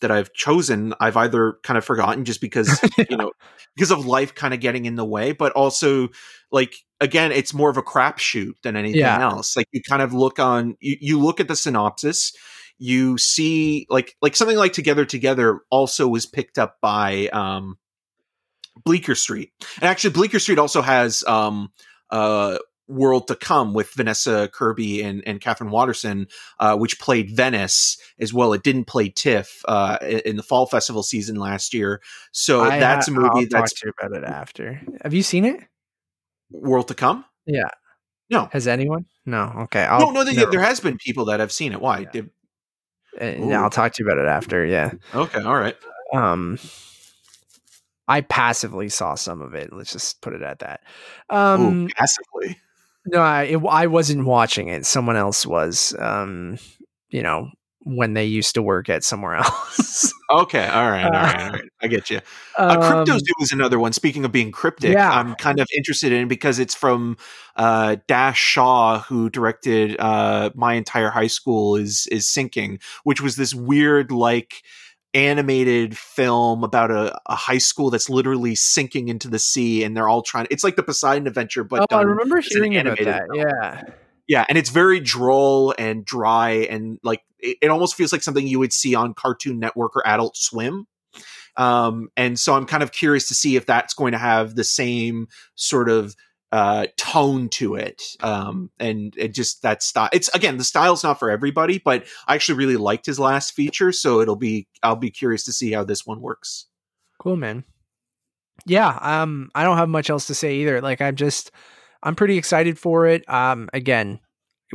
that I've chosen, I've either kind of forgotten just because, you know, because of life kind of getting in the way, but also like, again, it's more of a crapshoot than anything else. Like you kind of look on, you look at the synopsis, you see like something like Together Together also was picked up by, Bleecker Street. And actually Bleecker Street also has World to Come with Vanessa Kirby and Catherine Watterson, which played Venice as well. It didn't play TIFF in the fall festival season last year. So that's a movie I'll talk to you about it after. Have you seen it? World to Come? Yeah. No. Has anyone? No. Okay. There has been people that have seen it. Why? Yeah. I'll talk to you about it after. Yeah. Okay. All right. I passively saw some of it. Let's just put it at that. Passively? No, I wasn't watching it. Someone else was, you know, when they used to work at somewhere else. Okay. All right. I get you. Crypto Zoo is another one. Speaking of being cryptic, I'm kind of interested in because it's from Dash Shaw, who directed My Entire High School is Sinking, which was this weird, like, animated film about a high school that's literally sinking into the sea, and they're all trying. It's like the Poseidon Adventure, but I remember hearing about that. Film. Yeah, and it's very droll and dry, and like it almost feels like something you would see on Cartoon Network or Adult Swim. And so I'm kind of curious to see if that's going to have the same sort of tone to it, and it just that style. It's again, the style's not for everybody, but I actually really liked his last feature, so I'll be curious to see how this one works. Cool, man. Yeah, I don't have much else to say either. Like, I'm pretty excited for it. Again,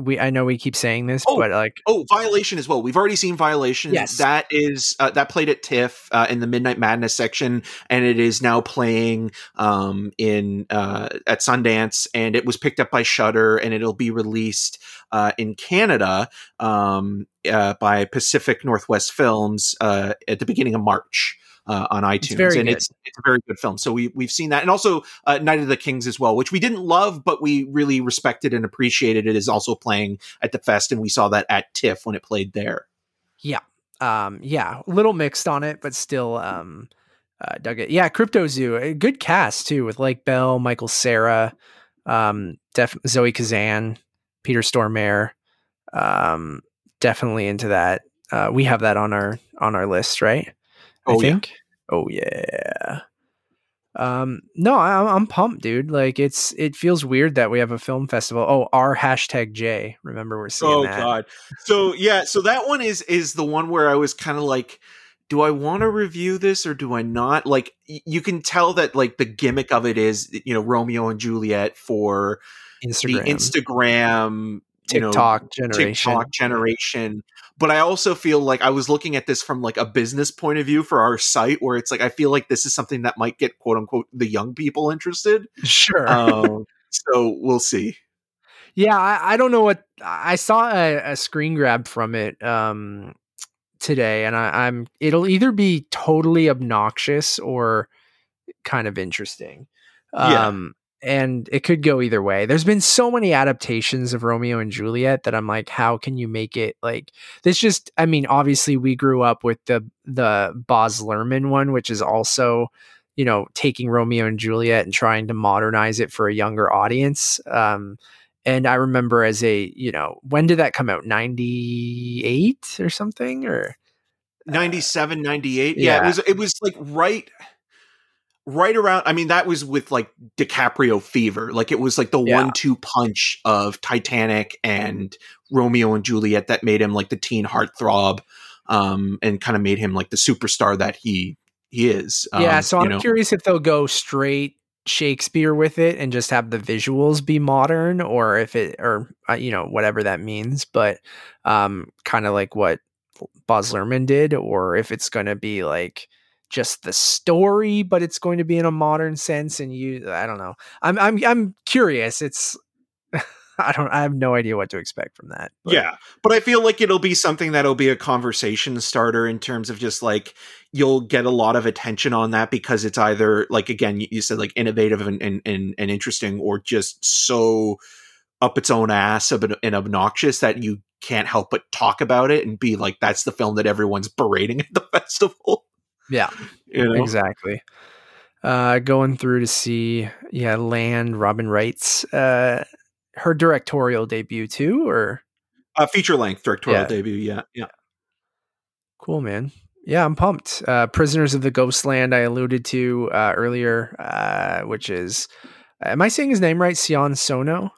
I know we keep saying this, but like Violation as well. We've already seen Violation. Yes, that is that played at TIFF in the Midnight Madness section, and it is now playing in at Sundance, and it was picked up by Shudder, and it'll be released in Canada by Pacific Northwest Films at the beginning of March. On iTunes, it's a very good film. So we've seen that, and also Night of the Kings as well, which we didn't love, but we really respected and appreciated. It is also playing at the fest, and we saw that at TIFF when it played there. Yeah, yeah, a little mixed on it, but still dug it. Yeah, Crypto Zoo, a good cast too, with Lake Bell, Michael Cera, Zoe Kazan, Peter Stormare. Definitely into that. We have that on our list, right? No, I'm pumped, dude. Like it feels weird that we have a film festival. Our #J, remember we're seeing that. God. So yeah. So that one is the one where I was kind of like, do I want to review this or do I not? Like you can tell that like the gimmick of it is, you know, Romeo and Juliet for Instagram, the Instagram, TikTok generation. But I also feel like I was looking at this from like a business point of view for our site, where it's like I feel like this is something that might get quote unquote the young people interested. Sure. So we'll see. Yeah, I don't know what I saw a screen grab from it today, and it'll either be totally obnoxious or kind of interesting. And it could go either way. There's been so many adaptations of Romeo and Juliet that I'm like, how can you make it like this? Just, I mean, obviously we grew up with the Baz Luhrmann one, which is also, you know, taking Romeo and Juliet and trying to modernize it for a younger audience. And I remember as a, you know, when did that come out? 98 or something, or 97, 98. Yeah. It was like right. right around, I mean, that was with like DiCaprio fever. Like it was like the 1-2 punch of Titanic and Romeo and Juliet that made him like the teen heartthrob, and kind of made him like the superstar that he is. So I'm curious if they'll go straight Shakespeare with it and just have the visuals be modern, or if it, or you know, whatever that means, but kind of like what Baz Luhrmann did, or if it's going to be like just the story, but it's going to be in a modern sense. And I don't know. I'm curious. It's, I have no idea what to expect from that. But. Yeah. But I feel like it'll be something that'll be a conversation starter in terms of just like, you'll get a lot of attention on that because it's either like, again, you said like innovative and interesting, or just so up its own ass and obnoxious that you can't help but talk about it and be like, that's the film that everyone's berating at the festival. Yeah, you know? Exactly. Going through to see, Land, Robin Wright's, her directorial debut too, or a feature length directorial debut. Yeah. Cool, man. Yeah. I'm pumped. Prisoners of the Ghostland, I alluded to earlier, which is, am I saying his name right? Sion Sono.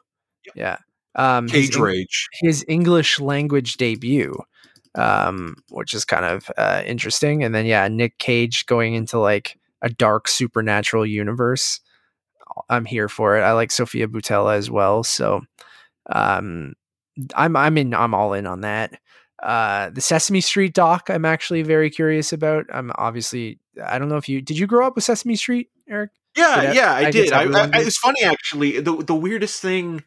Yeah. Cage Rage. His English language debut, which is kind of interesting. And then, Nick Cage going into like a dark supernatural universe. I'm here for it. I like Sofia Boutella as well. So, I'm all in on that. The Sesame Street doc, I'm actually very curious about. I don't know if did you grow up with Sesame Street, Eric? I did. It's funny actually. The weirdest thing,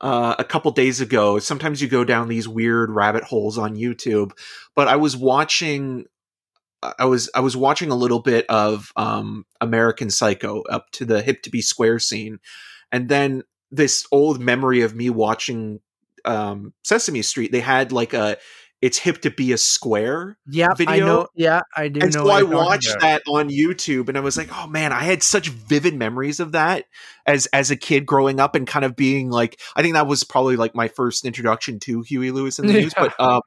a couple days ago, sometimes you go down these weird rabbit holes on YouTube, but I was watching a little bit of American Psycho up to the hip to be square scene, and then this old memory of me watching Sesame Street, they had like it's hip to be a square video. I know. Yeah, I do. And know so I watched that on YouTube and I was like, oh man, I had such vivid memories of that as a kid growing up, and kind of being like, I think that was probably like my first introduction to Huey Lewis and the News, but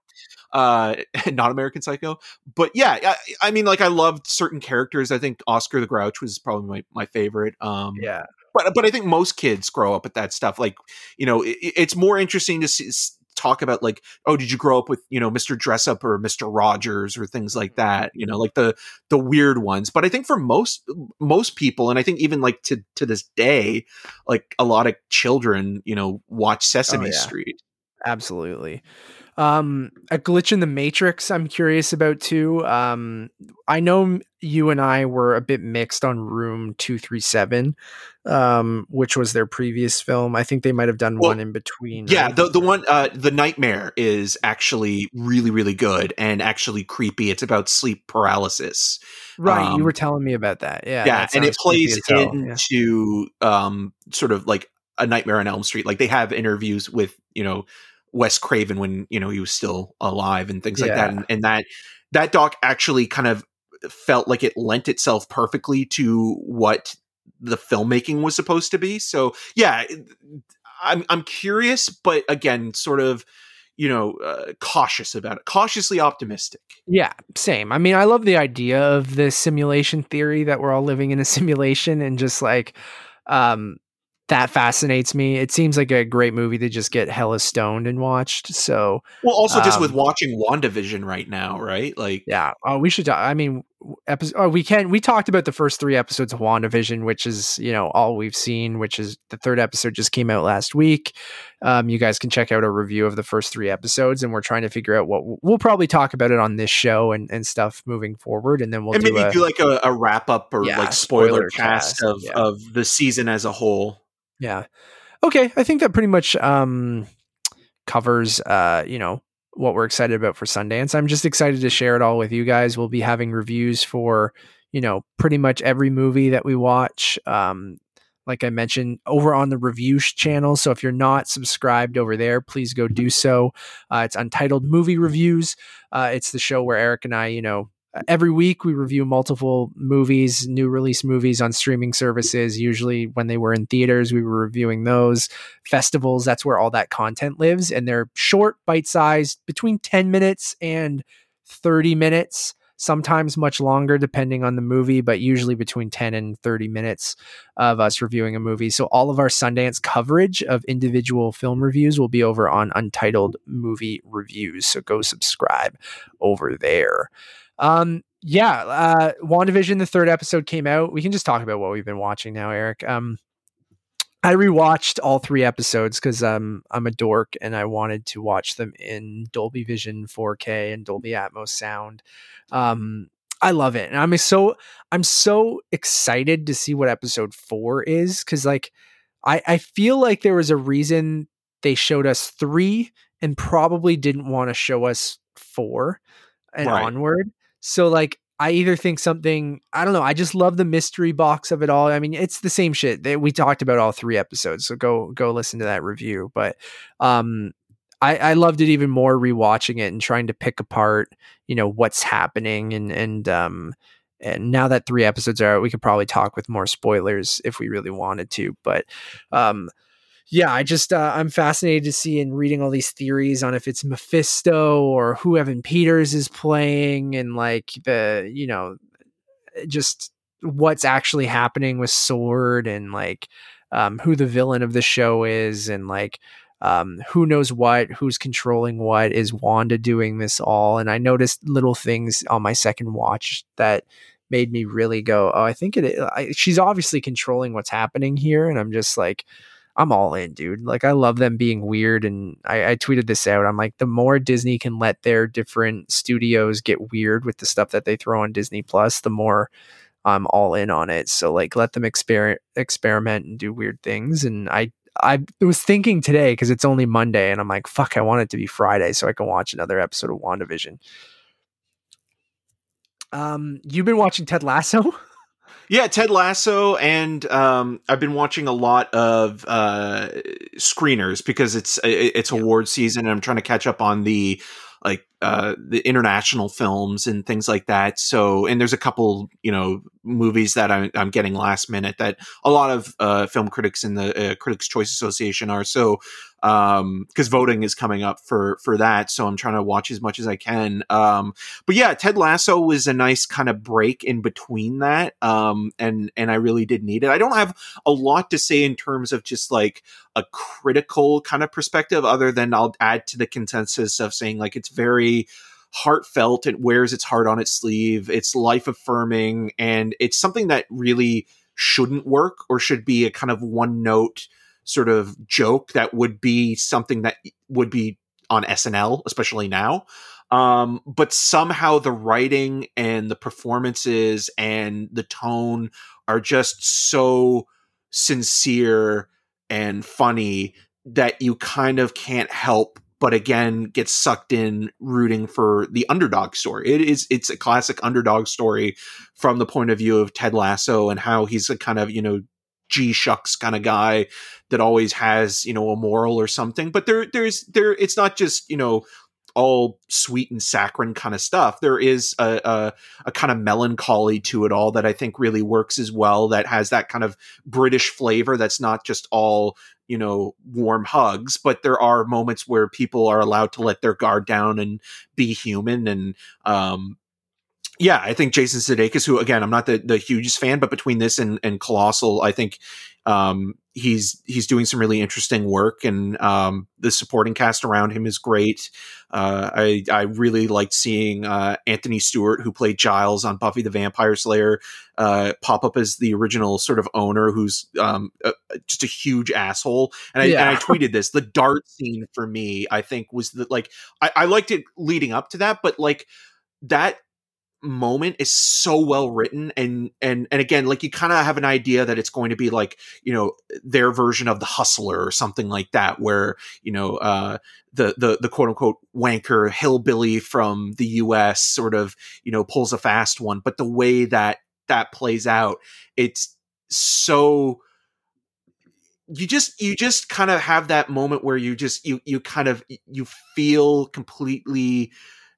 not American Psycho. But I mean, like I loved certain characters. I think Oscar the Grouch was probably my favorite. But I think most kids grow up with that stuff. Like, you know, it's more interesting to see, talk about like, oh, did you grow up with, you know, Mr. Dress Up or Mr. Rogers or things like that, you know, like the weird ones. But I think for most people, and I think even like to this day, like a lot of children, you know, watch Sesame Street. Absolutely. A glitch in the Matrix, I'm curious about too. I know you and I were a bit mixed on Room 237, which was their previous film. I think they might have done one in between. Yeah, right? the one, The Nightmare, is actually really, really good and actually creepy. It's about sleep paralysis. Right, you were telling me about that. Yeah, and it plays into sort of like A Nightmare on Elm Street. Like they have interviews with, you know, Wes Craven when, you know, he was still alive and things like that. And that doc actually kind of felt like it lent itself perfectly to what the filmmaking was supposed to be. So I'm curious, but again, sort of, you know, cautious about it, cautiously optimistic. Yeah, same. I mean, I love the idea of the simulation theory that we're all living in a simulation, and just like, that fascinates me. It seems like a great movie to just get hella stoned and watched. So, also just with watching WandaVision right now, right? Like, yeah. Oh, we should. I mean, we talked about the first 3 episodes of WandaVision, which is, you know, all we've seen, which is the 3rd episode just came out last week. You guys can check out a review of the first 3 episodes, and we're trying to figure out what we'll probably talk about it on this show and stuff moving forward. And then we'll do like a wrap up or like spoiler cast of the season as a whole. Yeah. Okay. I think that pretty much covers, you know, what we're excited about for Sundance. I'm just excited to share it all with you guys. We'll be having reviews for, you know, pretty much every movie that we watch. Like I mentioned, over on the reviews channel. So if you're not subscribed over there, please go do so. It's Untitled Movie Reviews. It's the show where Eric and I, you know, every week we review multiple movies, new release movies on streaming services. Usually when they were in theaters, we were reviewing those. Festivals, that's where all that content lives. And they're short, bite-sized, between 10 minutes and 30 minutes. sometimes much longer depending on the movie, but usually between 10 and 30 minutes of us reviewing a movie. So all of our Sundance coverage of individual film reviews will be over on Untitled Movie Reviews. So go subscribe over there. WandaVision, the third episode came out. We can just talk about what we've been watching now, Eric. I rewatched all three episodes because I'm a dork and I wanted to watch them in Dolby Vision 4K and Dolby Atmos sound. I love it. And I'm so excited to see what episode 4 is, because like I feel like there was a reason they showed us 3 and probably didn't want to show us 4 and onward. So like, I either think something, I don't know. I just love the mystery box of it all. I mean, it's the same shit that we talked about all three episodes. So go listen to that review. But I loved it even more rewatching it and trying to pick apart, you know, what's happening. And now that three episodes are out, we could probably talk with more spoilers if we really wanted to. But I'm fascinated to see and reading all these theories on if it's Mephisto or who Evan Peters is playing, and like the, you know, just what's actually happening with Sword, and like who the villain of the show is, and like who knows what, who's controlling what, is Wanda doing this all? And I noticed little things on my second watch that made me really go, oh, I think she's obviously controlling what's happening here. And I'm just like, I'm all in, dude. Like, I love them being weird. And I tweeted this out. I'm like, the more Disney can let their different studios get weird with the stuff that they throw on Disney Plus, the more I'm all in on it. So like, let them experiment and do weird things. And I was thinking today, cause it's only Monday, and I'm like, fuck, I want it to be Friday so I can watch another episode of WandaVision. You've been watching Ted Lasso? Yeah, Ted Lasso, and I've been watching a lot of screeners because it's award season, and I'm trying to catch up on the international films and things like that. So, and there's a couple, you know, movies that I'm getting last minute that a lot of film critics in the Critics' Choice Association are. So, because voting is coming up for that, so I'm trying to watch as much as I can. But yeah, Ted Lasso was a nice kind of break in between that, and I really did need it. I don't have a lot to say in terms of just like a critical kind of perspective, other than I'll add to the consensus of saying like it's very heartfelt. It wears its heart on its sleeve. It's life affirming, and it's something that really shouldn't work, or should be a kind of one note sort of joke that would be something that would be on SNL, especially now. But somehow the writing and the performances and the tone are just so sincere and funny that you kind of can't help but again get sucked in rooting for the underdog story. It's a classic underdog story from the point of view of Ted Lasso, and how he's a kind of, you know, gee shucks kind of guy that always has, you know, a moral or something. But there's it's not just, you know, all sweet and saccharine kind of stuff. There is a kind of melancholy to it all that I think really works as well, that has that kind of British flavor. That's not just all, you know, warm hugs, but there are moments where people are allowed to let their guard down and be human. And yeah, I think Jason Sudeikis, who again, I'm not the hugest fan, but between this and Colossal, I think he's doing some really interesting work, and the supporting cast around him is great. I really liked seeing Anthony Stewart, who played Giles on Buffy the Vampire Slayer, pop up as the original sort of owner, who's just a huge asshole. And I tweeted this. The dart scene for me, I think, was I liked it leading up to that, but like that moment is so well written, and again, like you kind of have an idea that it's going to be like, you know, their version of The Hustler or something like that, where, you know, the quote unquote wanker hillbilly from the US sort of, you know, pulls a fast one. But the way that plays out, it's so, you just kind of have that moment where you feel completely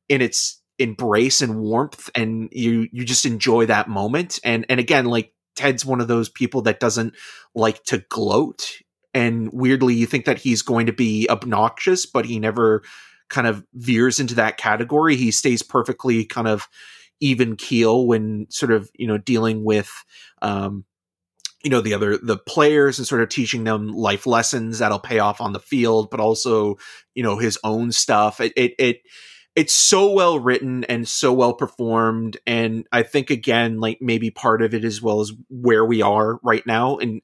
in its embrace and warmth, and you just enjoy that moment. And again, like Ted's one of those people that doesn't like to gloat, and weirdly you think that he's going to be obnoxious, but he never kind of veers into that category. He stays perfectly kind of even keel when sort of, you know, dealing with, you know, the players and sort of teaching them life lessons that'll pay off on the field, but also, you know, his own stuff. It's so well written and so well performed. And I think, again, like maybe part of it as well as where we are right now. And,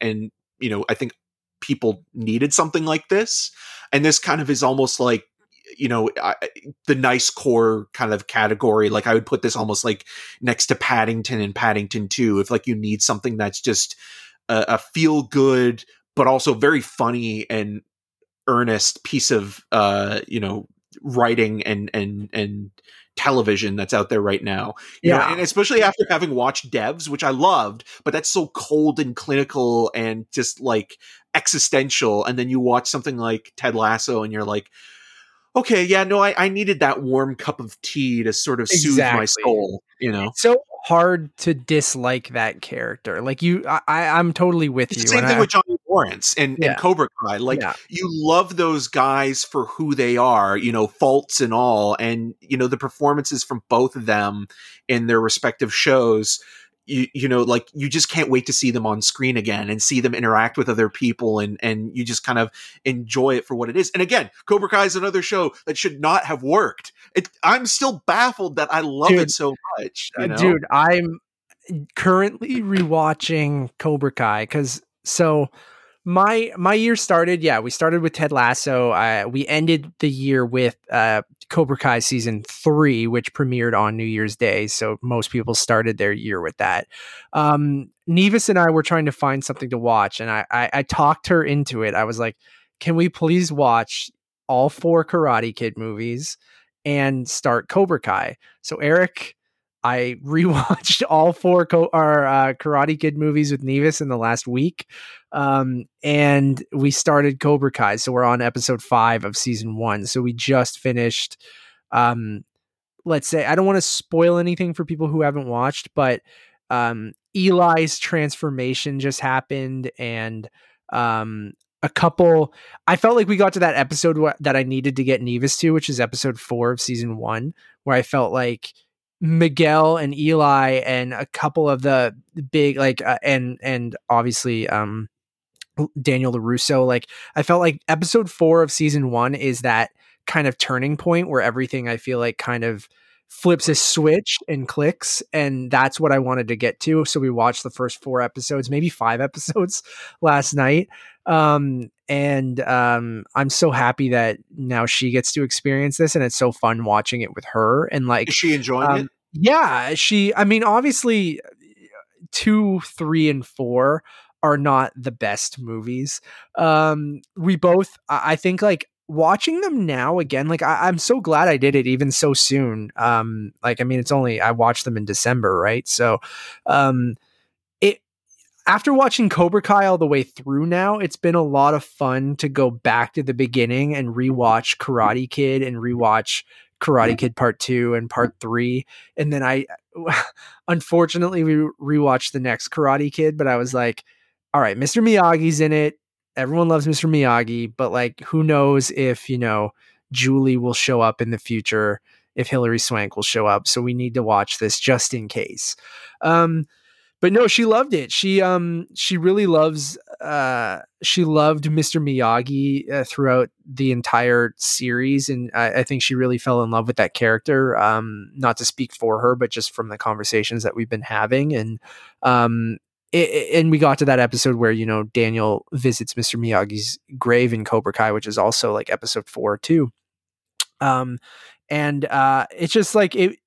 you know, I think people needed something like this. And this kind of is almost like, you know, the nice core kind of category. Like I would put this almost like next to Paddington and Paddington 2. If like you need something that's just a feel good, but also very funny and earnest piece of, you know, writing and television that's out there right now. You know, and especially after having watched Devs, which I loved, but that's so cold and clinical and just like existential. And then you watch something like Ted Lasso and you're like, okay, yeah, no, I needed that warm cup of tea to sort of soothe my soul, you know? It's so hard to dislike that character. Like you, I'm totally with you. Same thing with Johnny Lawrence and Cobra Kai. Like you love those guys for who they are, you know, faults and all. And, you know, the performances from both of them in their respective shows, you know, like you just can't wait to see them on screen again and see them interact with other people, and you just kind of enjoy it for what it is. And again, Cobra Kai is another show that should not have worked. I'm still baffled that I love it so much. You know? Dude, I'm currently rewatching Cobra Kai because my year started. Yeah, we started with Ted Lasso. We ended the year with Cobra Kai season 3, which premiered on New Year's Day. So most people started their year with that. Nevis and I were trying to find something to watch, and I talked her into it. I was like, can we please watch all 4 Karate Kid movies and start Cobra Kai? So Eric, I rewatched all 4 Karate Kid movies with Nevis in the last week. And we started Cobra Kai. So we're on episode 5 of season 1. So we just finished, let's say, I don't want to spoil anything for people who haven't watched, but, Eli's transformation just happened. And, I felt like we got to that episode that I needed to get Nevis to, which is episode 4 of season 1, where I felt like Miguel and Eli and a couple of the big, like, and obviously, Daniel LaRusso, like I felt like episode 4 of season 1 is that kind of turning point where everything I feel like kind of flips a switch and clicks. And that's what I wanted to get to. So we watched the first 4 episodes, maybe 5 episodes last night. I'm so happy that now she gets to experience this, and it's so fun watching it with her. And like, is she enjoying it? Yeah, I mean, obviously 2, 3, and 4 are not the best movies. We both, I think, like watching them now again, like I'm so glad I did it even so soon. Like, I mean, I watched them in December, right? So, after watching Cobra Kai all the way through now, it's been a lot of fun to go back to the beginning and rewatch Karate Kid and rewatch Karate Kid Part 2 and Part 3. And then unfortunately, we rewatched the next Karate Kid, but I was like, all right, Mr. Miyagi's in it. Everyone loves Mr. Miyagi, but like, who knows if, you know, Julie will show up in the future, if Hilary Swank will show up. So we need to watch this just in case. But no, she loved it. She really loved Mr. Miyagi throughout the entire series. And I think she really fell in love with that character. Not to speak for her, but just from the conversations that we've been having. And, and we got to that episode where, you know, Daniel visits Mr. Miyagi's grave in Cobra Kai, which is also like episode 4 too. It's just like,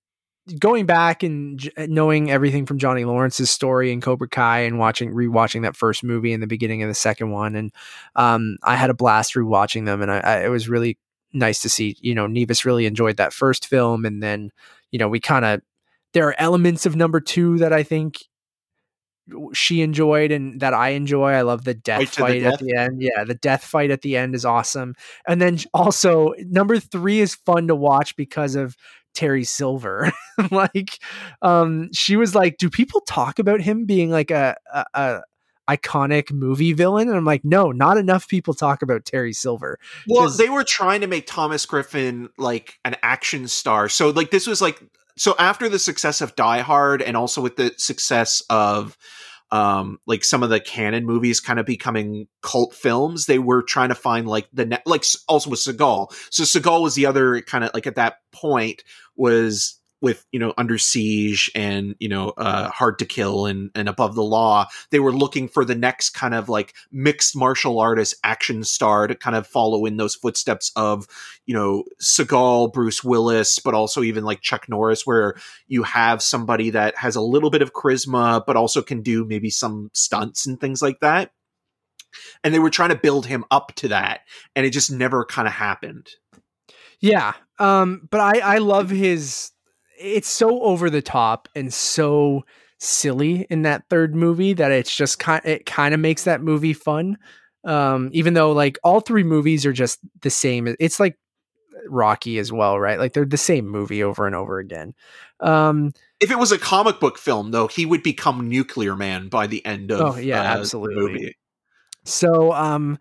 going back and knowing everything from Johnny Lawrence's story in Cobra Kai and rewatching that first movie and the beginning of the second one. And, I had a blast rewatching them, and it was really nice to see, you know, Nevis really enjoyed that first film. And then, you know, there are elements of number 2 that I think she enjoyed and that I enjoy. I love the death fight at the end. Yeah. The death fight at the end is awesome. And then also number 3 is fun to watch because of Terry Silver. Like, she was like, do people talk about him being like a iconic movie villain? And I'm like, no, not enough people talk about Terry Silver. Well, they were trying to make Thomas Griffin like an action star. So like, this was like so after the success of Die Hard, and also with the success of like some of the canon movies kind of becoming cult films, they were trying to find like the like also with Seagal. So Seagal was the other kind of like at that point was with, you know, Under Siege and, you know, Hard to Kill and Above the Law. They were looking for the next kind of like mixed martial artist action star to kind of follow in those footsteps of, you know, Seagal, Bruce Willis, but also even like Chuck Norris, where you have somebody that has a little bit of charisma, but also can do maybe some stunts and things like that. And they were trying to build him up to that. And it just never kind of happened. Yeah. But I love his... It's so over the top and so silly in that third movie that it's just it kind of makes that movie fun. Even though like all three movies are just the same. It's like Rocky as well, right? Like they're the same movie over and over again. If it was a comic book film though, he would become Nuclear Man by the end of absolutely. The movie. So,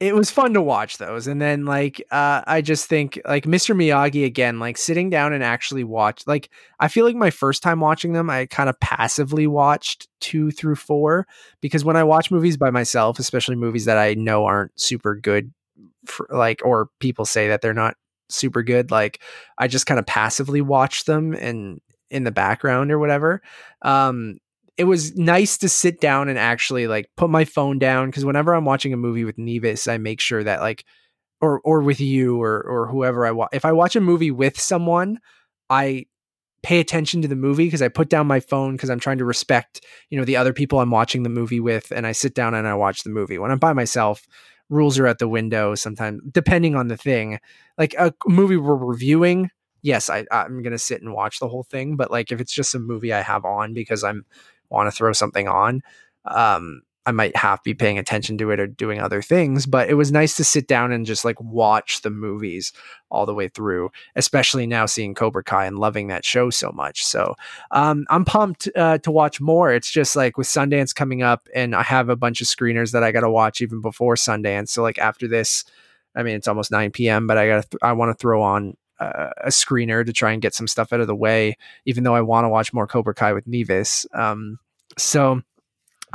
it was fun to watch those. And then like, I just think like Mr. Miyagi again, like sitting down and actually watch, like, I feel like my first time watching them, I kind of passively watched 2 through 4 because when I watch movies by myself, especially movies that I know aren't super good for, like, or people say that they're not super good. Like I just kind of passively watch them and in the background or whatever. It was nice to sit down and actually like put my phone down. Cause whenever I'm watching a movie with Nevis, I make sure that like, or with you or whoever I watch, if I watch a movie with someone, I pay attention to the movie. Cause I put down my phone cause I'm trying to respect, you know, the other people I'm watching the movie with. And I sit down and I watch the movie. When I'm by myself, rules are out the window sometimes, depending on the thing, like a movie we're reviewing. Yes. I'm going to sit and watch the whole thing. But like, if it's just a movie I have on because I'm, want to throw something on, I might have to be paying attention to it or doing other things, but it was nice to sit down and just like watch the movies all the way through, especially now seeing Cobra Kai and loving that show so much. So I'm pumped to watch more. It's just like with Sundance coming up and I have a bunch of screeners that I got to watch even before Sundance. So like after this, I mean, it's almost 9 PM, but I want to throw on a screener to try and get some stuff out of the way, even though I want to watch more Cobra Kai with Nevis. So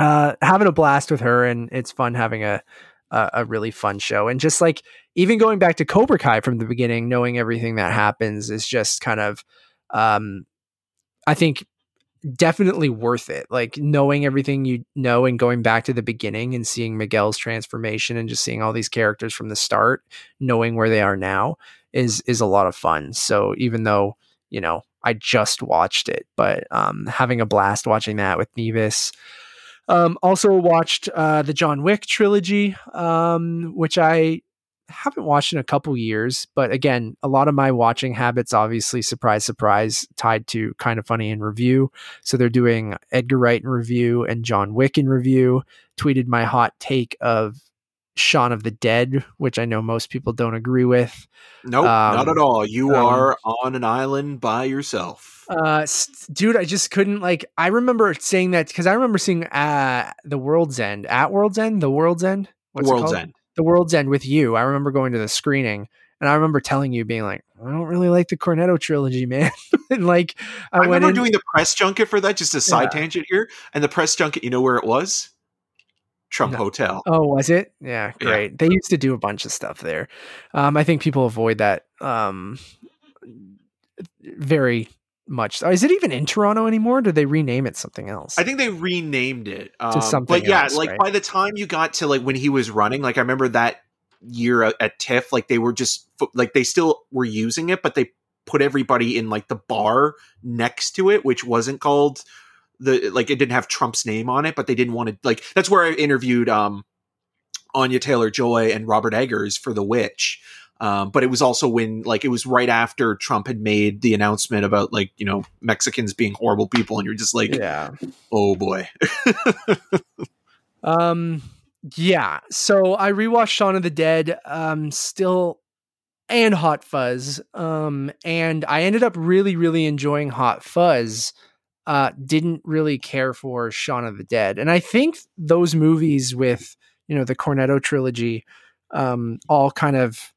having a blast with her, and it's fun having a really fun show. And just like, even going back to Cobra Kai from the beginning, knowing everything that happens is just kind of, I think definitely worth it. Like knowing everything, you know, and going back to the beginning and seeing Miguel's transformation and just seeing all these characters from the start, knowing where they are now, is a lot of fun. So even though, you know, I just watched it, but having a blast watching that with Nevis. Also watched the John Wick trilogy, which I haven't watched in a couple years, but again, a lot of my watching habits, obviously surprise, tied to Kind of Funny in Review. So they're doing Edgar Wright in Review and John Wick in Review. Tweeted my hot take of Shaun of the Dead, which I know most people don't agree with. Nope, not at all. You are on an island by yourself. Dude, I just couldn't like, I remember saying that because I remember seeing The World's End with you. I remember going to the screening and I remember telling you being like, I don't really like the Cornetto trilogy, man. And like, I remember doing the press junket for that, just a side tangent here. And the press junket, you know where it was? Trump Hotel. Oh, was it? Yeah, great. Yeah. They used to do a bunch of stuff there. I think people avoid that very much. Is it even in Toronto anymore? Or did they rename it something else? I think they renamed it to something. But yeah, else, like right? By the time you got to like when he was running, like I remember that year at TIFF, like they were just like they still were using it, but they put everybody in like the bar next to it, which wasn't called. It didn't have Trump's name on it, but they didn't want to like, that's where I interviewed Anya Taylor-Joy and Robert Eggers for The Witch. But it was also when like, it was right after Trump had made the announcement about like, you know, Mexicans being horrible people. And you're just like, yeah, oh boy. Yeah. So I rewatched Shaun of the Dead, still, and Hot Fuzz. And I ended up really, really enjoying Hot Fuzz. Didn't really care for Shaun of the Dead. And I think those movies with, you know, the Cornetto trilogy all kind of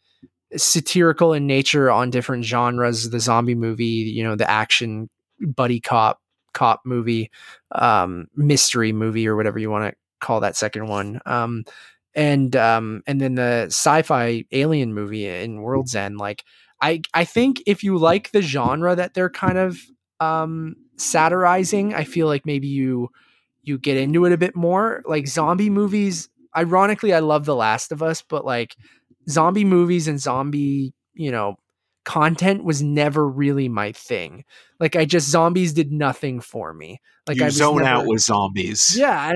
satirical in nature on different genres, the zombie movie, you know, the action buddy cop movie, mystery movie, or whatever you want to call that second one. And then the sci-fi alien movie in World's End. Like, I think if you like the genre that they're kind of satirizing, I feel like maybe you get into it a bit more. Like zombie movies, ironically, I love The Last of Us, but like zombie movies and zombie, you know, content was never really my thing. Like zombies did nothing for me. Like you zone out with zombies. Yeah.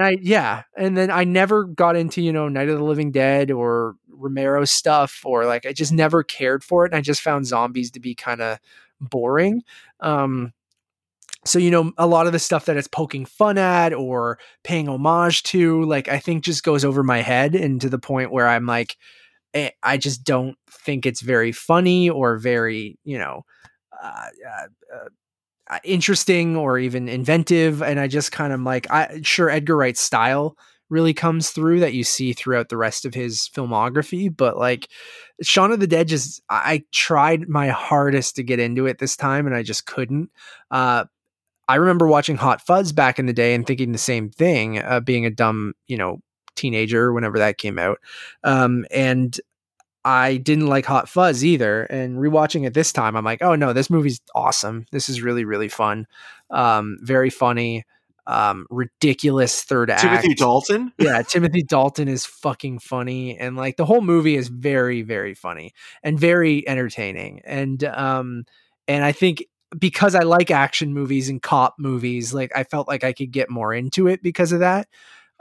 And then I never got into, you know, Night of the Living Dead or Romero stuff, or like, I just never cared for it. And I just found zombies to be kind of boring. So, you know, a lot of the stuff that it's poking fun at or paying homage to, like, I think just goes over my head, and to the point where I'm like, I just don't think it's very funny or very, you know, interesting or even inventive. And I just kind of like, sure, Edgar Wright's style really comes through that you see throughout the rest of his filmography. But like Shaun of the Dead, just, I tried my hardest to get into it this time and I just couldn't. I remember watching Hot Fuzz back in the day and thinking the same thing, being a dumb, you know, teenager whenever that came out, and I didn't like Hot Fuzz either, and rewatching it this time I'm like, oh no, this movie's awesome. This is really, really fun, very funny, ridiculous third act. Timothy Dalton is fucking funny, and like the whole movie is very, very funny and very entertaining. And and I think because I like action movies and cop movies, like I felt like I could get more into it because of that.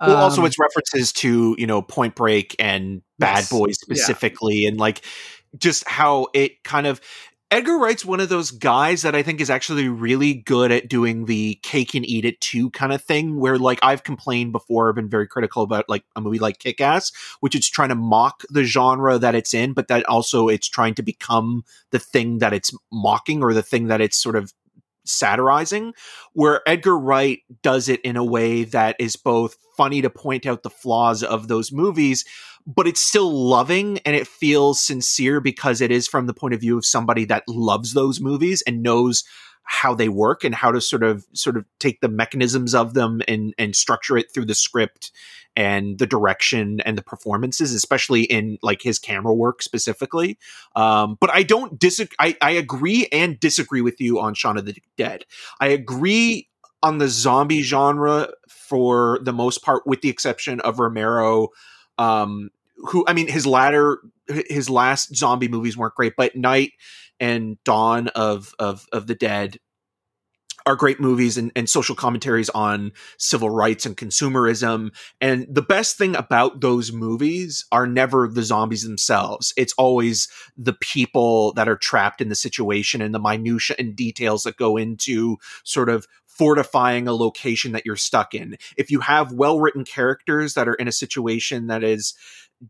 Well, also it's references to, you know, Point Break and Bad Boys specifically, and like just how it kind of, Edgar Wright's one of those guys that I think is actually really good at doing the cake and eat it too kind of thing, where like I've complained before, I've been very critical about like a movie like Kick-Ass, which it's trying to mock the genre that it's in, but that also it's trying to become the thing that it's mocking or the thing that it's sort of satirizing, where Edgar Wright does it in a way that is both funny to point out the flaws of those movies, but it's still loving and it feels sincere because it is from the point of view of somebody that loves those movies and knows how they work and how to sort of take the mechanisms of them and structure it through the script and the direction and the performances, especially in like his camera work specifically. But I don't disagree. I agree and disagree with you on Shaun of the Dead. I agree on the zombie genre for the most part, with the exception of Romero, who, I mean, his last zombie movies weren't great, but Night and Dawn of the Dead are great movies and social commentaries on civil rights and consumerism. And the best thing about those movies are never the zombies themselves. It's always the people that are trapped in the situation and the minutiae and details that go into sort of fortifying a location that you're stuck in. If you have well-written characters that are in a situation that is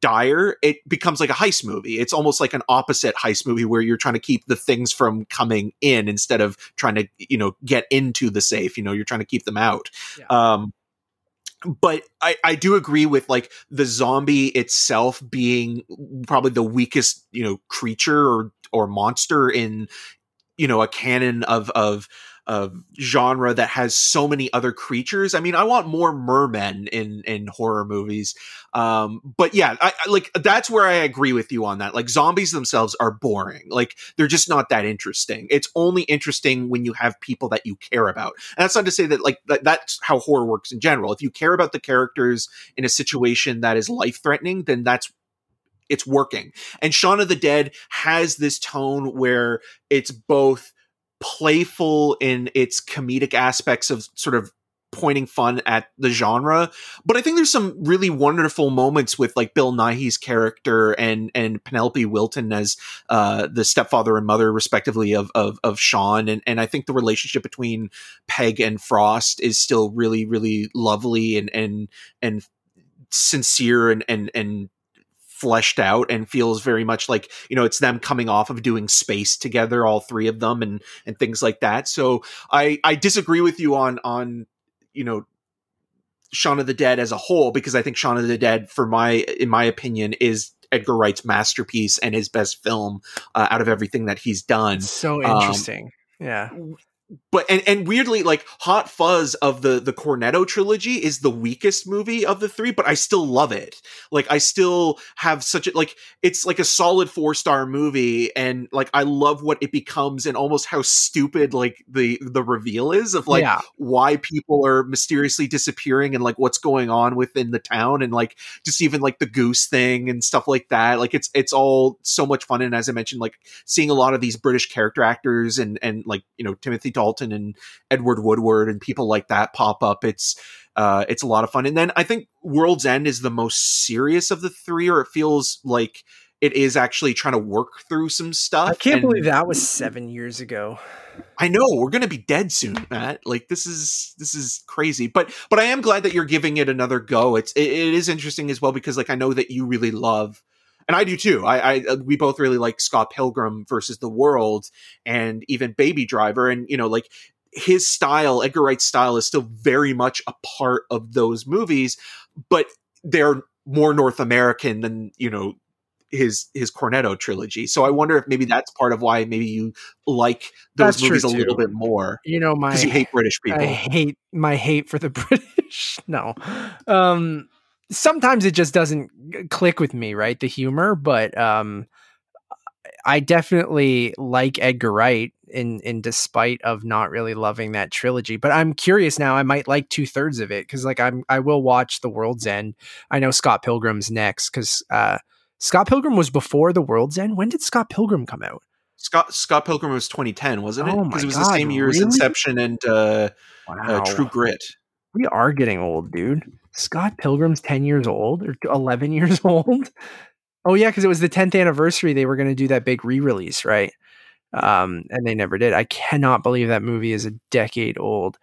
dire, it becomes like a heist movie. It's almost like an opposite heist movie where you're trying to keep the things from coming in instead of trying to, you know, get into the safe. You know, you're trying to keep them out. Yeah. But I do agree with like the zombie itself being probably the weakest, you know, creature or monster in, you know, a canon of genre that has so many other creatures. I mean, I want more mermen in horror movies. But yeah, I like, that's where I agree with you on that. Like zombies themselves are boring. Like they're just not that interesting. It's only interesting when you have people that you care about. And that's not to say that like, that's how horror works in general. If you care about the characters in a situation that is life-threatening, then it's working. And Shaun of the Dead has this tone where it's both playful in its comedic aspects of sort of pointing fun at the genre, but I think there's some really wonderful moments with like Bill Nighy's character and Penelope Wilton as the stepfather and mother respectively of Sean, and I think the relationship between Peg and Frost is still really, really lovely and sincere and fleshed out, and feels very much like, you know, it's them coming off of doing Space together, all three of them, and things like that. So I disagree with you on, you know, Shaun of the Dead as a whole, because I think Shaun of the Dead in my opinion is Edgar Wright's masterpiece and his best film out of everything that he's done. So interesting. Yeah. But and weirdly, like, Hot Fuzz of the Cornetto trilogy is the weakest movie of the three, but I still love it. Like, I still have such a, like, it's like a solid 4-star movie, and like, I love what it becomes and almost how stupid like the reveal is of like, yeah, why people are mysteriously disappearing and like what's going on within the town, and like just even like the goose thing and stuff like that. Like, it's all so much fun. And as I mentioned, like seeing a lot of these British character actors and like, you know, Timothy Dalton and Edward Woodward and people like that pop up. It's a lot of fun. And then I think World's End is the most serious of the three, or it feels like it is actually trying to work through some stuff. I can't believe that was 7 years ago. I know, we're going to be dead soon, Matt. Like, this is crazy, but I am glad that you're giving it another go. It is interesting as well, because like, I know that you really love, and I do too, we both really like Scott Pilgrim versus the World and even Baby Driver. And, you know, like his style, Edgar Wright's style, is still very much a part of those movies, but they're more North American than, you know, his Cornetto trilogy. So I wonder if maybe that's part of why maybe you like those movies a little bit more. You know, because you hate British people. I hate my hate for the British. No. Sometimes it just doesn't click with me, right? The humor, but I definitely like Edgar Wright in despite of not really loving that trilogy. But I'm curious now, I might like 2/3 of it, because like I will watch The World's End. I know Scott Pilgrim's next, because Scott Pilgrim was before The World's End. When did Scott Pilgrim come out? Scott Pilgrim was 2010, wasn't it? Because it was the same year as Inception and True Grit. We are getting old, dude. Scott Pilgrim's 10 years old or 11 years old. Oh yeah, because it was the 10th anniversary. They were going to do that big re-release, right? And they never did. I cannot believe that movie is a decade old.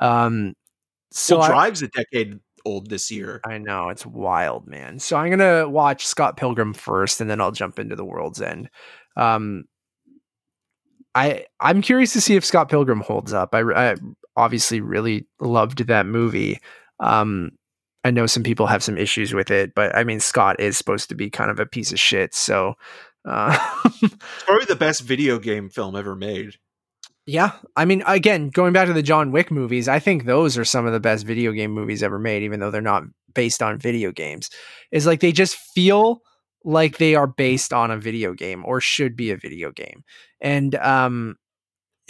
Drive's a decade old this year. I know, it's wild, man. So I'm going to watch Scott Pilgrim first, and then I'll jump into The World's End. I'm curious to see if Scott Pilgrim holds up. I obviously really loved that movie. I know some people have some issues with it, but I mean, Scott is supposed to be kind of a piece of shit. So, probably the best video game film ever made. Yeah. I mean, again, going back to the John Wick movies, I think those are some of the best video game movies ever made, even though they're not based on video games. Is like, they just feel like they are based on a video game or should be a video game. And,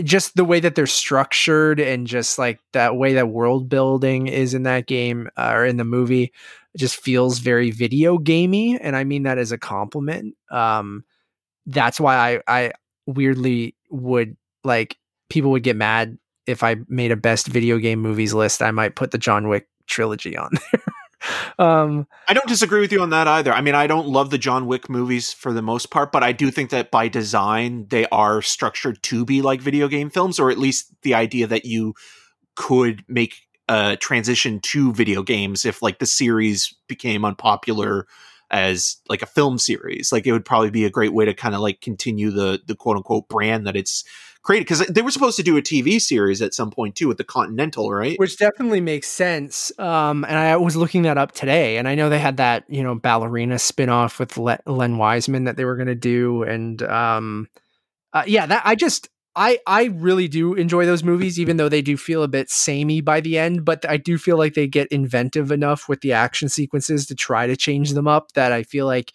just the way that they're structured and just like that way that world building is in that game or in the movie just feels very video gamey. And I mean that as a compliment. That's why I weirdly would like, people would get mad if I made a best video game movies list. I might put the John Wick trilogy on there. I don't disagree with you on that either. I mean, I don't love the John Wick movies for the most part, but I do think that by design, they are structured to be like video game films, or at least the idea that you could make a transition to video games if like the series became unpopular as like a film series. Like, it would probably be a great way to kind of like continue the quote unquote brand that it's created, because they were supposed to do a TV series at some point too with the Continental, right? Which definitely makes sense. And I was looking that up today, and I know they had that, you know, ballerina spinoff with Len Wiseman that they were going to do. And yeah, that I really do enjoy those movies, even though they do feel a bit samey by the end, but I do feel like they get inventive enough with the action sequences to try to change them up that I feel like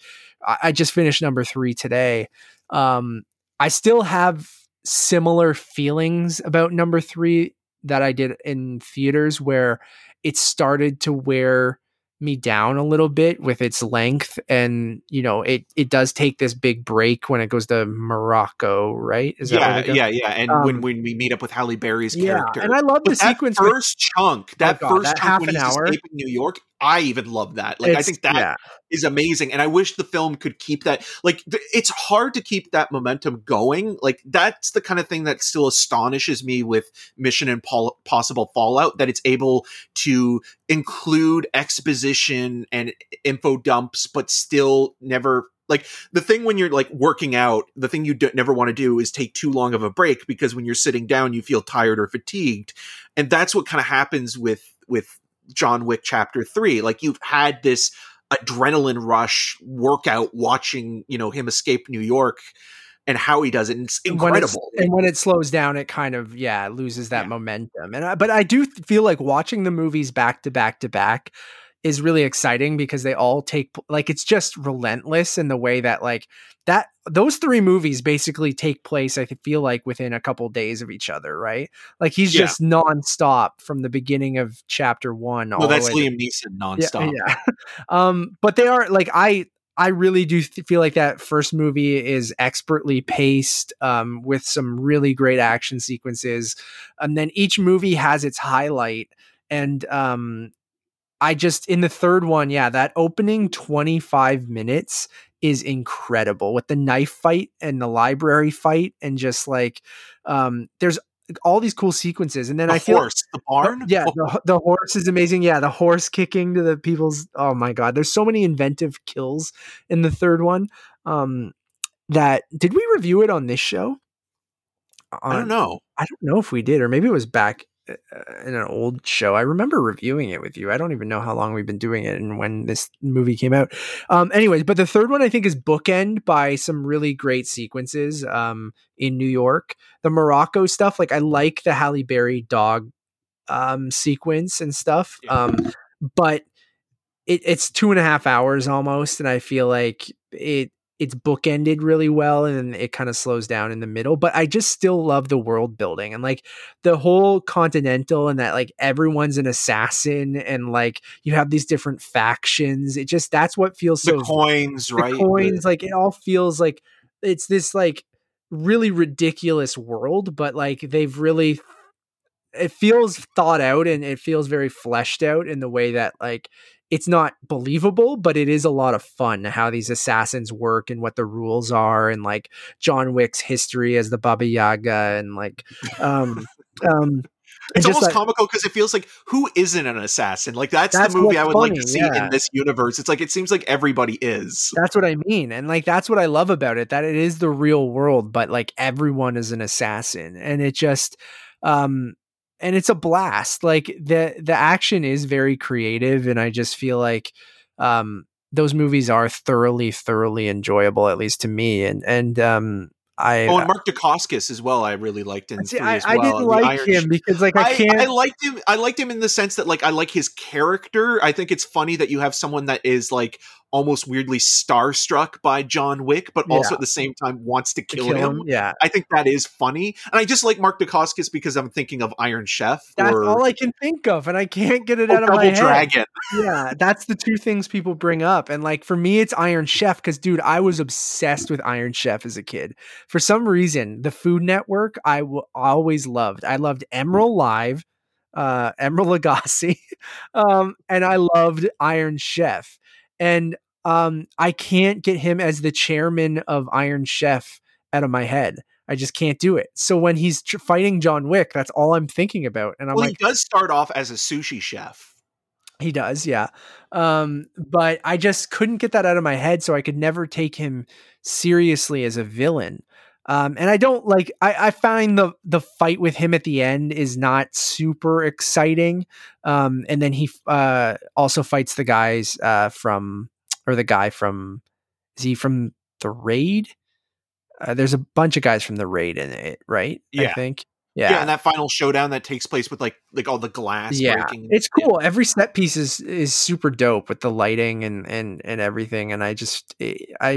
I just finished number 3 today. I still have similar feelings about number 3 that I did in theaters, where it started to wear me down a little bit with its length. And, you know, it does take this big break when it goes to Morocco, right? Is that yeah. And when we meet up with Halle Berry's character, and I love the sequence. That first chunk when he's escaping New York, I even love that. Like, I think that is amazing, and I wish the film could keep that. Like, it's hard to keep that momentum going. Like, that's the kind of thing that still astonishes me with Mission Impossible Fallout, that it's able to include exposition and info dumps, but still never. Like, the thing when you're like working out, the thing you never want to do is take too long of a break, because when you're sitting down, you feel tired or fatigued, and that's what kind of happens with John Wick Chapter 3. Like, you've had this adrenaline rush workout watching, you know, him escape New York and how he does it. It's incredible. And when it slows down, it kind of, loses that momentum. And but I do feel like watching the movies back to back to back is really exciting because they all take, like, it's just relentless in the way that, like, that those three movies basically take place, I feel like, within a couple days of each other, right? Like, he's just nonstop from the beginning of chapter one. Well, that's Liam Neeson nonstop. Yeah. But they are, like, I really do feel like that first movie is expertly paced, with some really great action sequences. And then each movie has its highlight. And, I just, in the third one, that opening 25 minutes is incredible with the knife fight and the library fight. And just like, there's all these cool sequences. And then the barn? Yeah. The horse is amazing. Yeah. The horse kicking to the people's, oh my God, there's so many inventive kills in the third one. Did we review it on this show? I don't know. I don't know if we did, or maybe it was back in an old show. I remember reviewing it with you. I don't even know how long we've been doing it and when this movie came out. Anyways, but the third one I think is bookend by some really great sequences in New York. The Morocco stuff, like I like the Halle Berry dog sequence and stuff. But it's 2.5 hours almost, and I feel like it's bookended really well, and it kind of slows down in the middle, but I just still love the world building and like the whole continental and that like everyone's an assassin and like you have these different factions. It just, that's what feels so the coins, like it all feels like it's this like really ridiculous world, but like they've really, it feels thought out and it feels very fleshed out in the way that like, it's not believable, but it is a lot of fun how these assassins work and what the rules are, and like John Wick's history as the Baba Yaga, and like, it's almost like, comical because it feels like who isn't an assassin? Like that's the movie I would like to see in this universe. It's like, it seems like everybody is. That's what I mean. And like, that's what I love about it, that it is the real world, but like everyone is an assassin, and it just, and it's a blast. Like the action is very creative, and I just feel like those movies are thoroughly enjoyable, at least to me. And Mark Dacascos as well. I really liked him. I didn't like him because like I liked him. I liked him in the sense that like I like his character. I think it's funny that you have someone that is like almost weirdly starstruck by John Wick, but also at the same time wants to kill him. Yeah, I think that is funny. And I just like Mark Dacascos because I'm thinking of Iron Chef. That's all I can think of, and I can't get it out of my head. Double Dragon. Yeah, that's the two things people bring up. And like for me, it's Iron Chef because, dude, I was obsessed with Iron Chef as a kid. For some reason, the Food Network I always loved. I loved Emeril Live, Emeril Lagasse, and I loved Iron Chef. And I can't get him as the chairman of Iron Chef out of my head. I just can't do it. So when he's fighting John Wick, that's all I'm thinking about. And I'm like, he does start off as a sushi chef. He does, yeah. But I just couldn't get that out of my head, so I could never take him seriously as a villain. And I don't like, I find the fight with him at the end is not super exciting. And then he, also fights the guys, is he from The Raid? There's a bunch of guys from The Raid in it, right? Yeah. I think. Yeah. And that final showdown that takes place with like all the glass. Yeah. Breaking. It's cool. Yeah. Every set piece is super dope with the lighting and everything. And I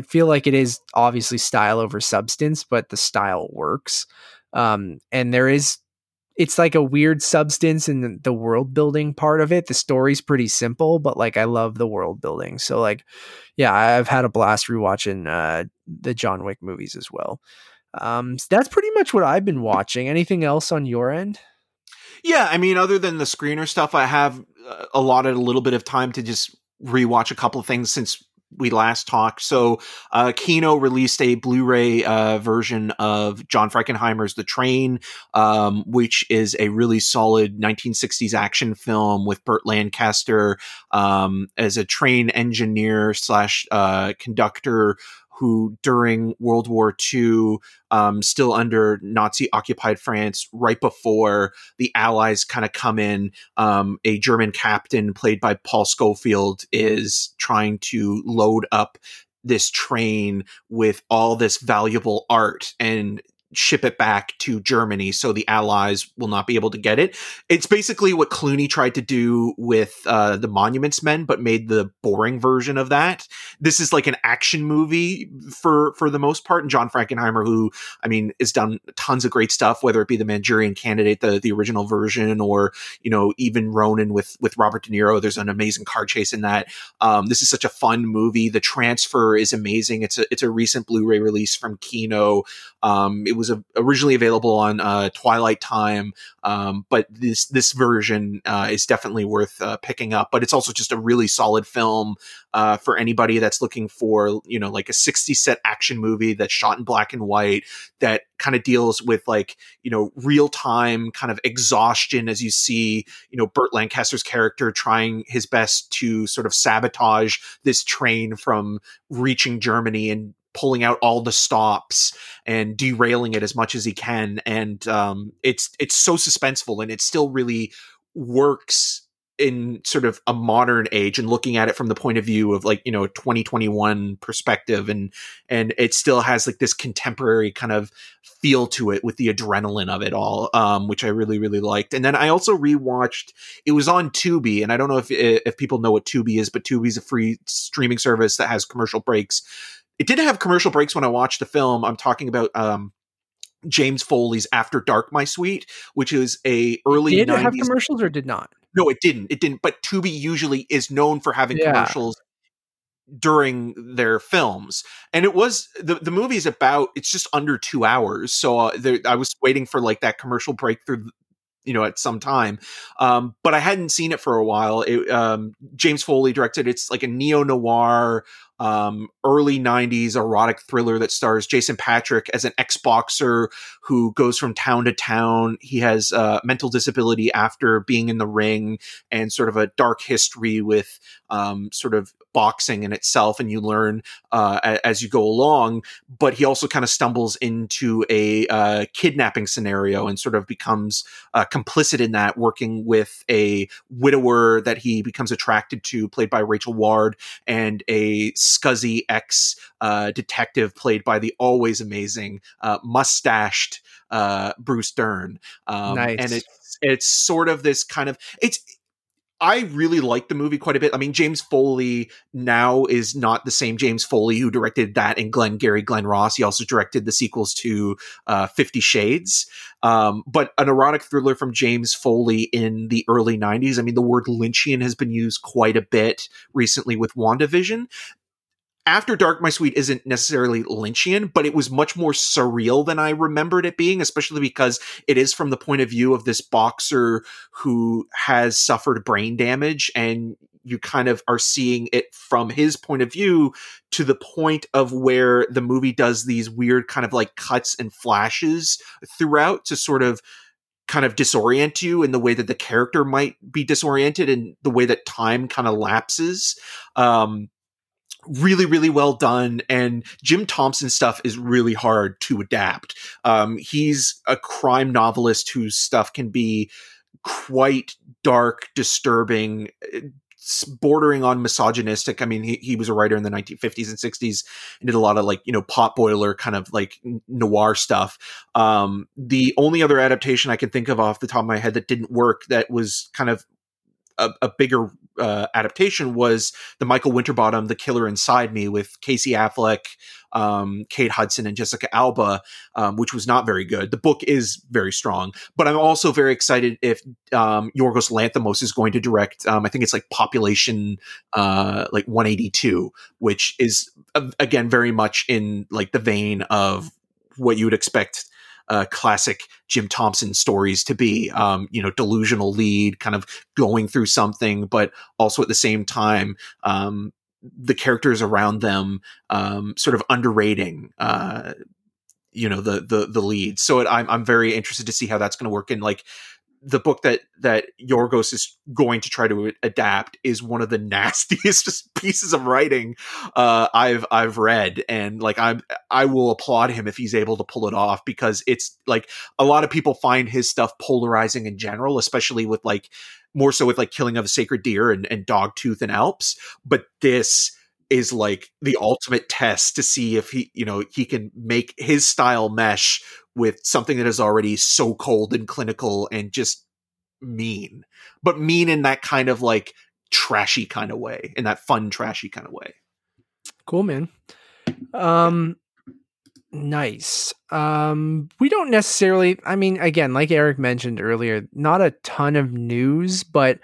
feel like it is obviously style over substance, but the style works. And it's like a weird substance in the world building part of it. The story's pretty simple, but like, I love the world building. So like, yeah, I've had a blast rewatching, the John Wick movies as well. So that's pretty much what I've been watching. Anything else on your end? Yeah, I mean, other than the screener stuff, I have allotted a little bit of time to just rewatch a couple of things since we last talked. So Kino released a Blu-ray version of John Frankenheimer's The Train, which is a really solid 1960s action film with Burt Lancaster as a train engineer / conductor who during World War II, still under Nazi-occupied France, right before the Allies kind of come in, a German captain played by Paul Scofield is trying to load up this train with all this valuable art and ship it back to Germany so the Allies will not be able to get it. It's basically what Clooney tried to do with the Monuments Men, but made the boring version of that. This is like an action movie for the most part. And John Frankenheimer, who, I mean, has done tons of great stuff, whether it be The Manchurian Candidate, the original version, or, you know, even Ronin with Robert De Niro. There's an amazing car chase in that. This is such a fun movie. The transfer is amazing. It's a recent Blu-ray release from Kino. It was originally available on Twilight Time, but this version is definitely worth picking up. But it's also just a really solid film for anybody that's looking for, you know, like a 60-set action movie that's shot in black and white, that kind of deals with, like, you know, real-time kind of exhaustion as you see, you know, Burt Lancaster's character trying his best to sort of sabotage this train from reaching Germany and pulling out all the stops and derailing it as much as he can. And it's so suspenseful, and it still really works in sort of a modern age and looking at it from the point of view of, like, you know, a 2021 perspective. And it still has like this contemporary kind of feel to it with the adrenaline of it all, which I really, really liked. And then I also rewatched, it was on Tubi, and I don't know if people know what Tubi is, but Tubi is a free streaming service that has commercial breaks. It didn't have commercial breaks when I watched the film. I'm talking about James Foley's After Dark, My Sweet, which is a early 90s. Did it have commercials or did not? No, it didn't. It didn't. But Tubi usually is known for having commercials during their films. And it was the movie is about, it's just under 2 hours. So I was waiting for like that commercial break through, you know, at some time. But I hadn't seen it for a while. James Foley directed. It's like a neo-noir, early 90s erotic thriller that stars Jason Patrick as an ex-boxer who goes from town to town. He has a mental disability after being in the ring, and sort of a dark history with sort of boxing in itself. And you learn as you go along, but he also kind of stumbles into a kidnapping scenario and sort of becomes complicit in that, working with a widower that he becomes attracted to, played by Rachel Ward, and a scuzzy ex-detective played by the always amazing mustached Bruce Dern. Nice. And it's sort of this kind of, I really liked the movie quite a bit. I mean, James Foley now is not the same James Foley who directed that and Glengarry Glen Ross. He also directed the sequels to 50 Shades. But an erotic thriller from James Foley in the early 90s. I mean, the word Lynchian has been used quite a bit recently with WandaVision. After Dark, My Sweet isn't necessarily Lynchian, but it was much more surreal than I remembered it being, especially because it is from the point of view of this boxer who has suffered brain damage, and you kind of are seeing it from his point of view, to the point of where the movie does these weird kind of like cuts and flashes throughout to sort of kind of disorient you in the way that the character might be disoriented and the way that time kind of lapses. Really, really well done. And Jim Thompson's stuff is really hard to adapt. He's a crime novelist whose stuff can be quite dark, disturbing, bordering on misogynistic. I mean, he was a writer in the 1950s and 60s and did a lot of, like, you know, potboiler kind of like noir stuff. The only other adaptation I can think of off the top of my head that didn't work, that was kind of a bigger adaptation, was the Michael Winterbottom, The Killer Inside Me, with Casey Affleck, Kate Hudson, and Jessica Alba, which was not very good. The book is very strong, but I'm also very excited if Yorgos Lanthimos is going to direct, I think it's like Population like 182, which is, again, very much in like the vein of what you would expect classic Jim Thompson stories to be, you know, delusional lead kind of going through something, but also at the same time, the characters around them, sort of underrating, you know, the lead. So I'm very interested to see how that's going to work. And like, the book that Yorgos is going to try to adapt is one of the nastiest just pieces of writing I've read. And like, I will applaud him if he's able to pull it off, because it's like a lot of people find his stuff polarizing in general, especially with like more so with like Killing of a Sacred Deer and Dogtooth and Alps. But this is like the ultimate test to see if he, you know, he can make his style mesh with something that is already so cold and clinical and just mean, but mean in that kind of like trashy kind of way, in that fun, trashy kind of way. Cool, man. Nice. We don't necessarily, I mean, again, like Eric mentioned earlier, not a ton of news, but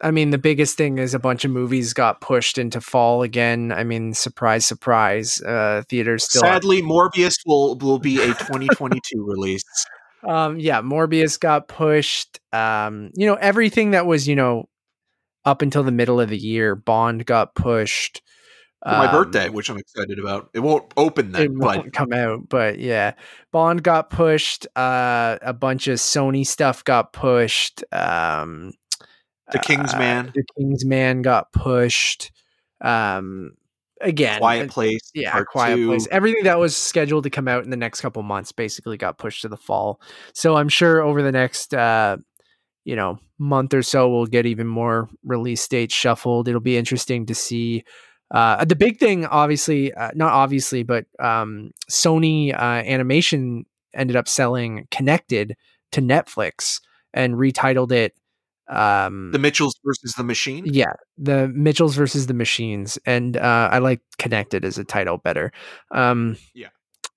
I mean, the biggest thing is a bunch of movies got pushed into fall again. I mean, surprise, surprise. Theaters still. Sadly, Morbius will be a 2022 release. Yeah, Morbius got pushed. You know, everything that was, you know, up until the middle of the year, Bond got pushed. My birthday, which I'm excited about. It won't open then. It won't come out, but yeah. Bond got pushed. A bunch of Sony stuff got pushed. The Kingsman. The Kingsman got pushed. Again, Quiet Place. Yeah, Quiet Place. Everything that was scheduled to come out in the next couple months basically got pushed to the fall. So I'm sure over the next, you know, month or so, we'll get even more release dates shuffled. It'll be interesting to see. The big thing, obviously, not obviously, but Sony Animation ended up selling Connected to Netflix and retitled it The Mitchells versus the Machine. Yeah, The Mitchells versus the Machines, and I like Connected as a title better. But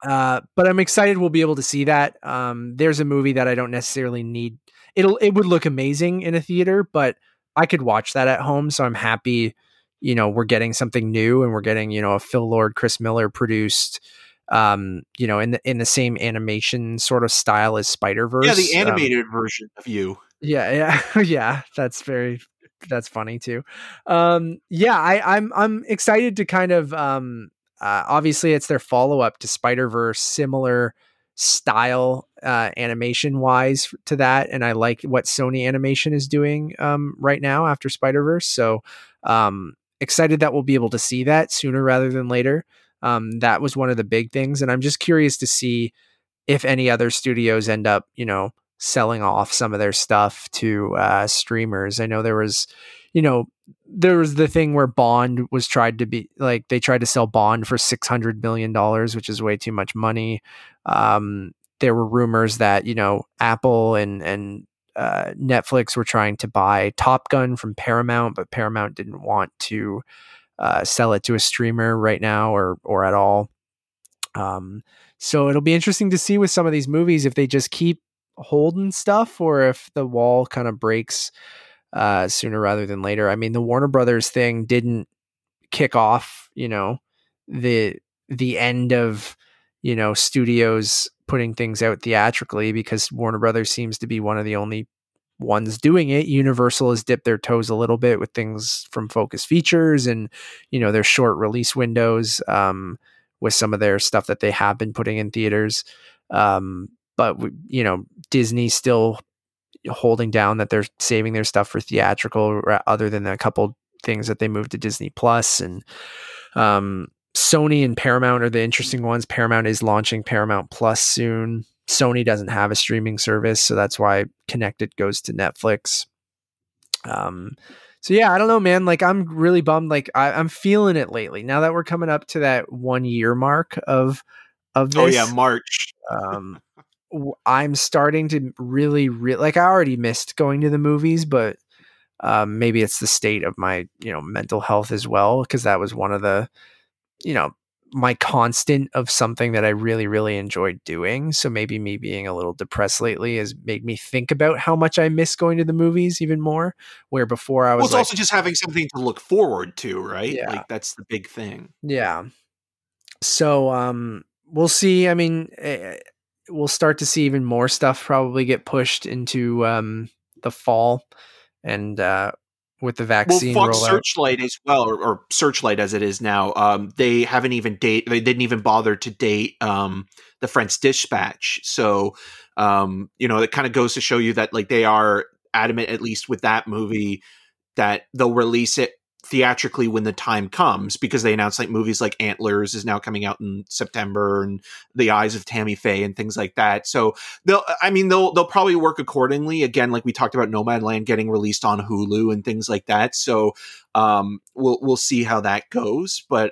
I'm excited we'll be able to see that. There's a movie that I don't necessarily need. It would look amazing in a theater, but I could watch that at home. So I'm happy, you know, we're getting something new, and we're getting, you know, a Phil Lord, Chris Miller produced, you know, in the same animation sort of style as Spider-Verse. Yeah, the animated version of you. Yeah. That's funny too. Yeah, I'm excited to kind of, obviously it's their follow-up to Spider-Verse, similar style, animation wise to that. And I like what Sony Animation is doing, right now after Spider-Verse. So, excited that we'll be able to see that sooner rather than later. That was one of the big things. And I'm just curious to see if any other studios end up, you know, selling off some of their stuff to streamers. I know there was the thing where Bond was tried to be like, they tried to sell Bond for $600 million, which is way too much money. There were rumors that, you know, Apple and Netflix were trying to buy Top Gun from Paramount, but Paramount didn't want to sell it to a streamer right now or at all. So it'll be interesting to see with some of these movies, if they just keep holding stuff or if the wall kind of breaks sooner rather than later. I mean, the Warner Brothers thing didn't kick off, you know, the end of, you know, studios putting things out theatrically, because Warner Brothers seems to be one of the only ones doing it. Universal has dipped their toes a little bit with things from Focus Features and, you know, their short release windows with some of their stuff that they have been putting in theaters. But, you know, Disney's still holding down that they're saving their stuff for theatrical, other than a couple things that they moved to Disney Plus. And Sony and Paramount are the interesting ones. Paramount is launching Paramount Plus soon. Sony doesn't have a streaming service, so that's why Connected goes to Netflix. So, yeah, I don't know, man. Like, I'm really bummed. Like, I'm feeling it lately. Now that we're coming up to that 1 year mark of this. Oh, yeah, March. I'm starting to really like, I already missed going to the movies, but maybe it's the state of my, you know, mental health as well, because that was one of the, you know, my constant of something that I really, really enjoyed doing. So maybe me being a little depressed lately has made me think about how much I miss going to the movies even more, where before I was it's like, also just having something to look forward to, right? Yeah. Like, that's the big thing. Yeah. So we'll see. I mean, we'll start to see even more stuff probably get pushed into the fall, and with the vaccine. Well, Fox rollout. Searchlight as well, or Searchlight as it is now. They haven't even They didn't even bother to date the French Dispatch. So, you know, it kind of goes to show you that like they are adamant, at least with that movie, that they'll release it theatrically when the time comes, because they announced like movies like Antlers is now coming out in September, and The Eyes of Tammy Faye and things like that. So they'll, I mean, they'll probably work accordingly. Again, like we talked about Nomadland getting released on Hulu and things like that. So we'll see how that goes. But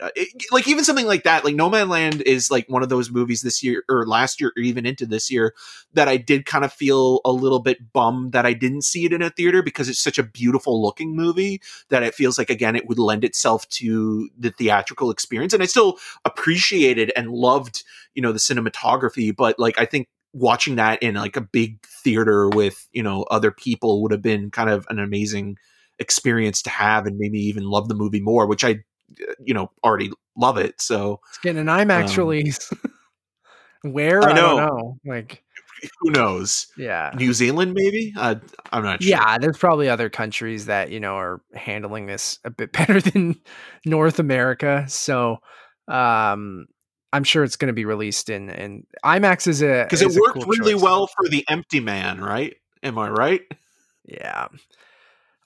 like even something like that, like Nomadland is like one of those movies this year or last year or even into this year that I did kind of feel a little bit bummed that I didn't see it in a theater, because it's such a beautiful looking movie that it feels like, again, it would lend itself to the theatrical experience. And I still appreciated and loved, you know, the cinematography, but like I think watching that in like a big theater with, you know, other people would have been kind of an amazing experience to have, and maybe even love the movie more, which I, you know, already love it. So it's getting an IMAX release. Where? I don't know. Like, who knows? Yeah. New Zealand, maybe? I'm not sure. Yeah, there's probably other countries that, you know, are handling this a bit better than North America. So I'm sure it's going to be released in IMAX is a... Because it worked cool really choice. Well for The Empty Man, right? Am I right? Yeah.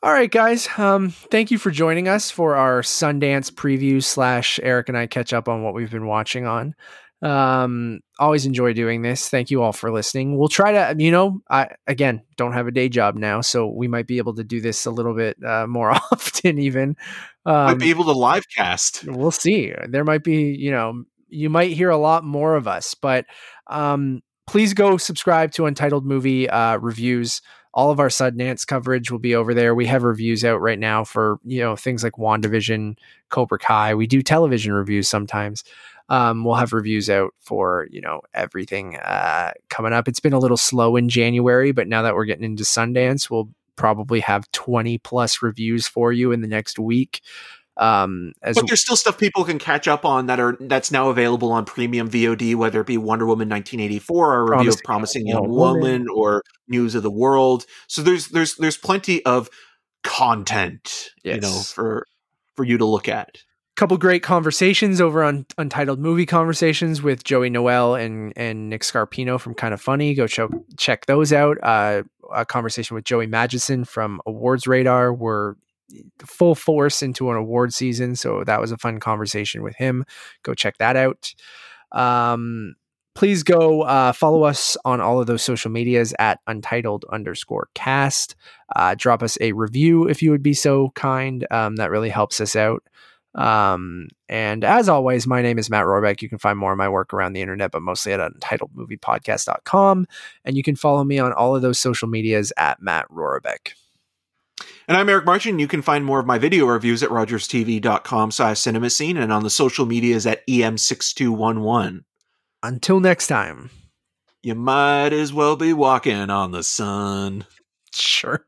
All right, guys. Thank you for joining us for our Sundance preview / Eric and I catch up on what we've been watching on. Always enjoy doing this. Thank you all for listening. We'll try to, you know, I, again, don't have a day job now, so we might be able to do this a little bit more often even. Might be able to live cast. We'll see. There might be, you know, you might hear a lot more of us, but, please go subscribe to Untitled Movie Reviews. All of our Sundance coverage will be over there. We have reviews out right now for, you know, things like WandaVision, Cobra Kai. We do television reviews sometimes. We'll have reviews out for, you know, everything coming up. It's been a little slow in January, but now that we're getting into Sundance, we'll probably have 20 plus reviews for you in the next week. But there's still stuff people can catch up on that's now available on premium VOD, whether it be Wonder Woman 1984 or a review of Promising Young Woman or News of the World. So there's plenty of content, yes, you know, for you to look at. Couple great conversations over on Untitled Movie Conversations with Joey Noel and Nick Scarpino from Kind of Funny. Go check those out. A conversation with Joey Magidson from Awards Radar. We're full force into an award season, so that was a fun conversation with him. Go check that out. Please go follow us on all of those social medias at Untitled_cast. Drop us a review if you would be so kind. That really helps us out. And as always, my name is Matt Rohrbeck. You can find more of my work around the internet, but mostly at untitledmoviepodcast.com. And you can follow me on all of those social medias at Matt Rohrbeck. And I'm Eric Marchin. You can find more of my video reviews at rogerstv.com/cinemascene and on the social medias at EM6211. Until next time. You might as well be walking on the sun. Sure.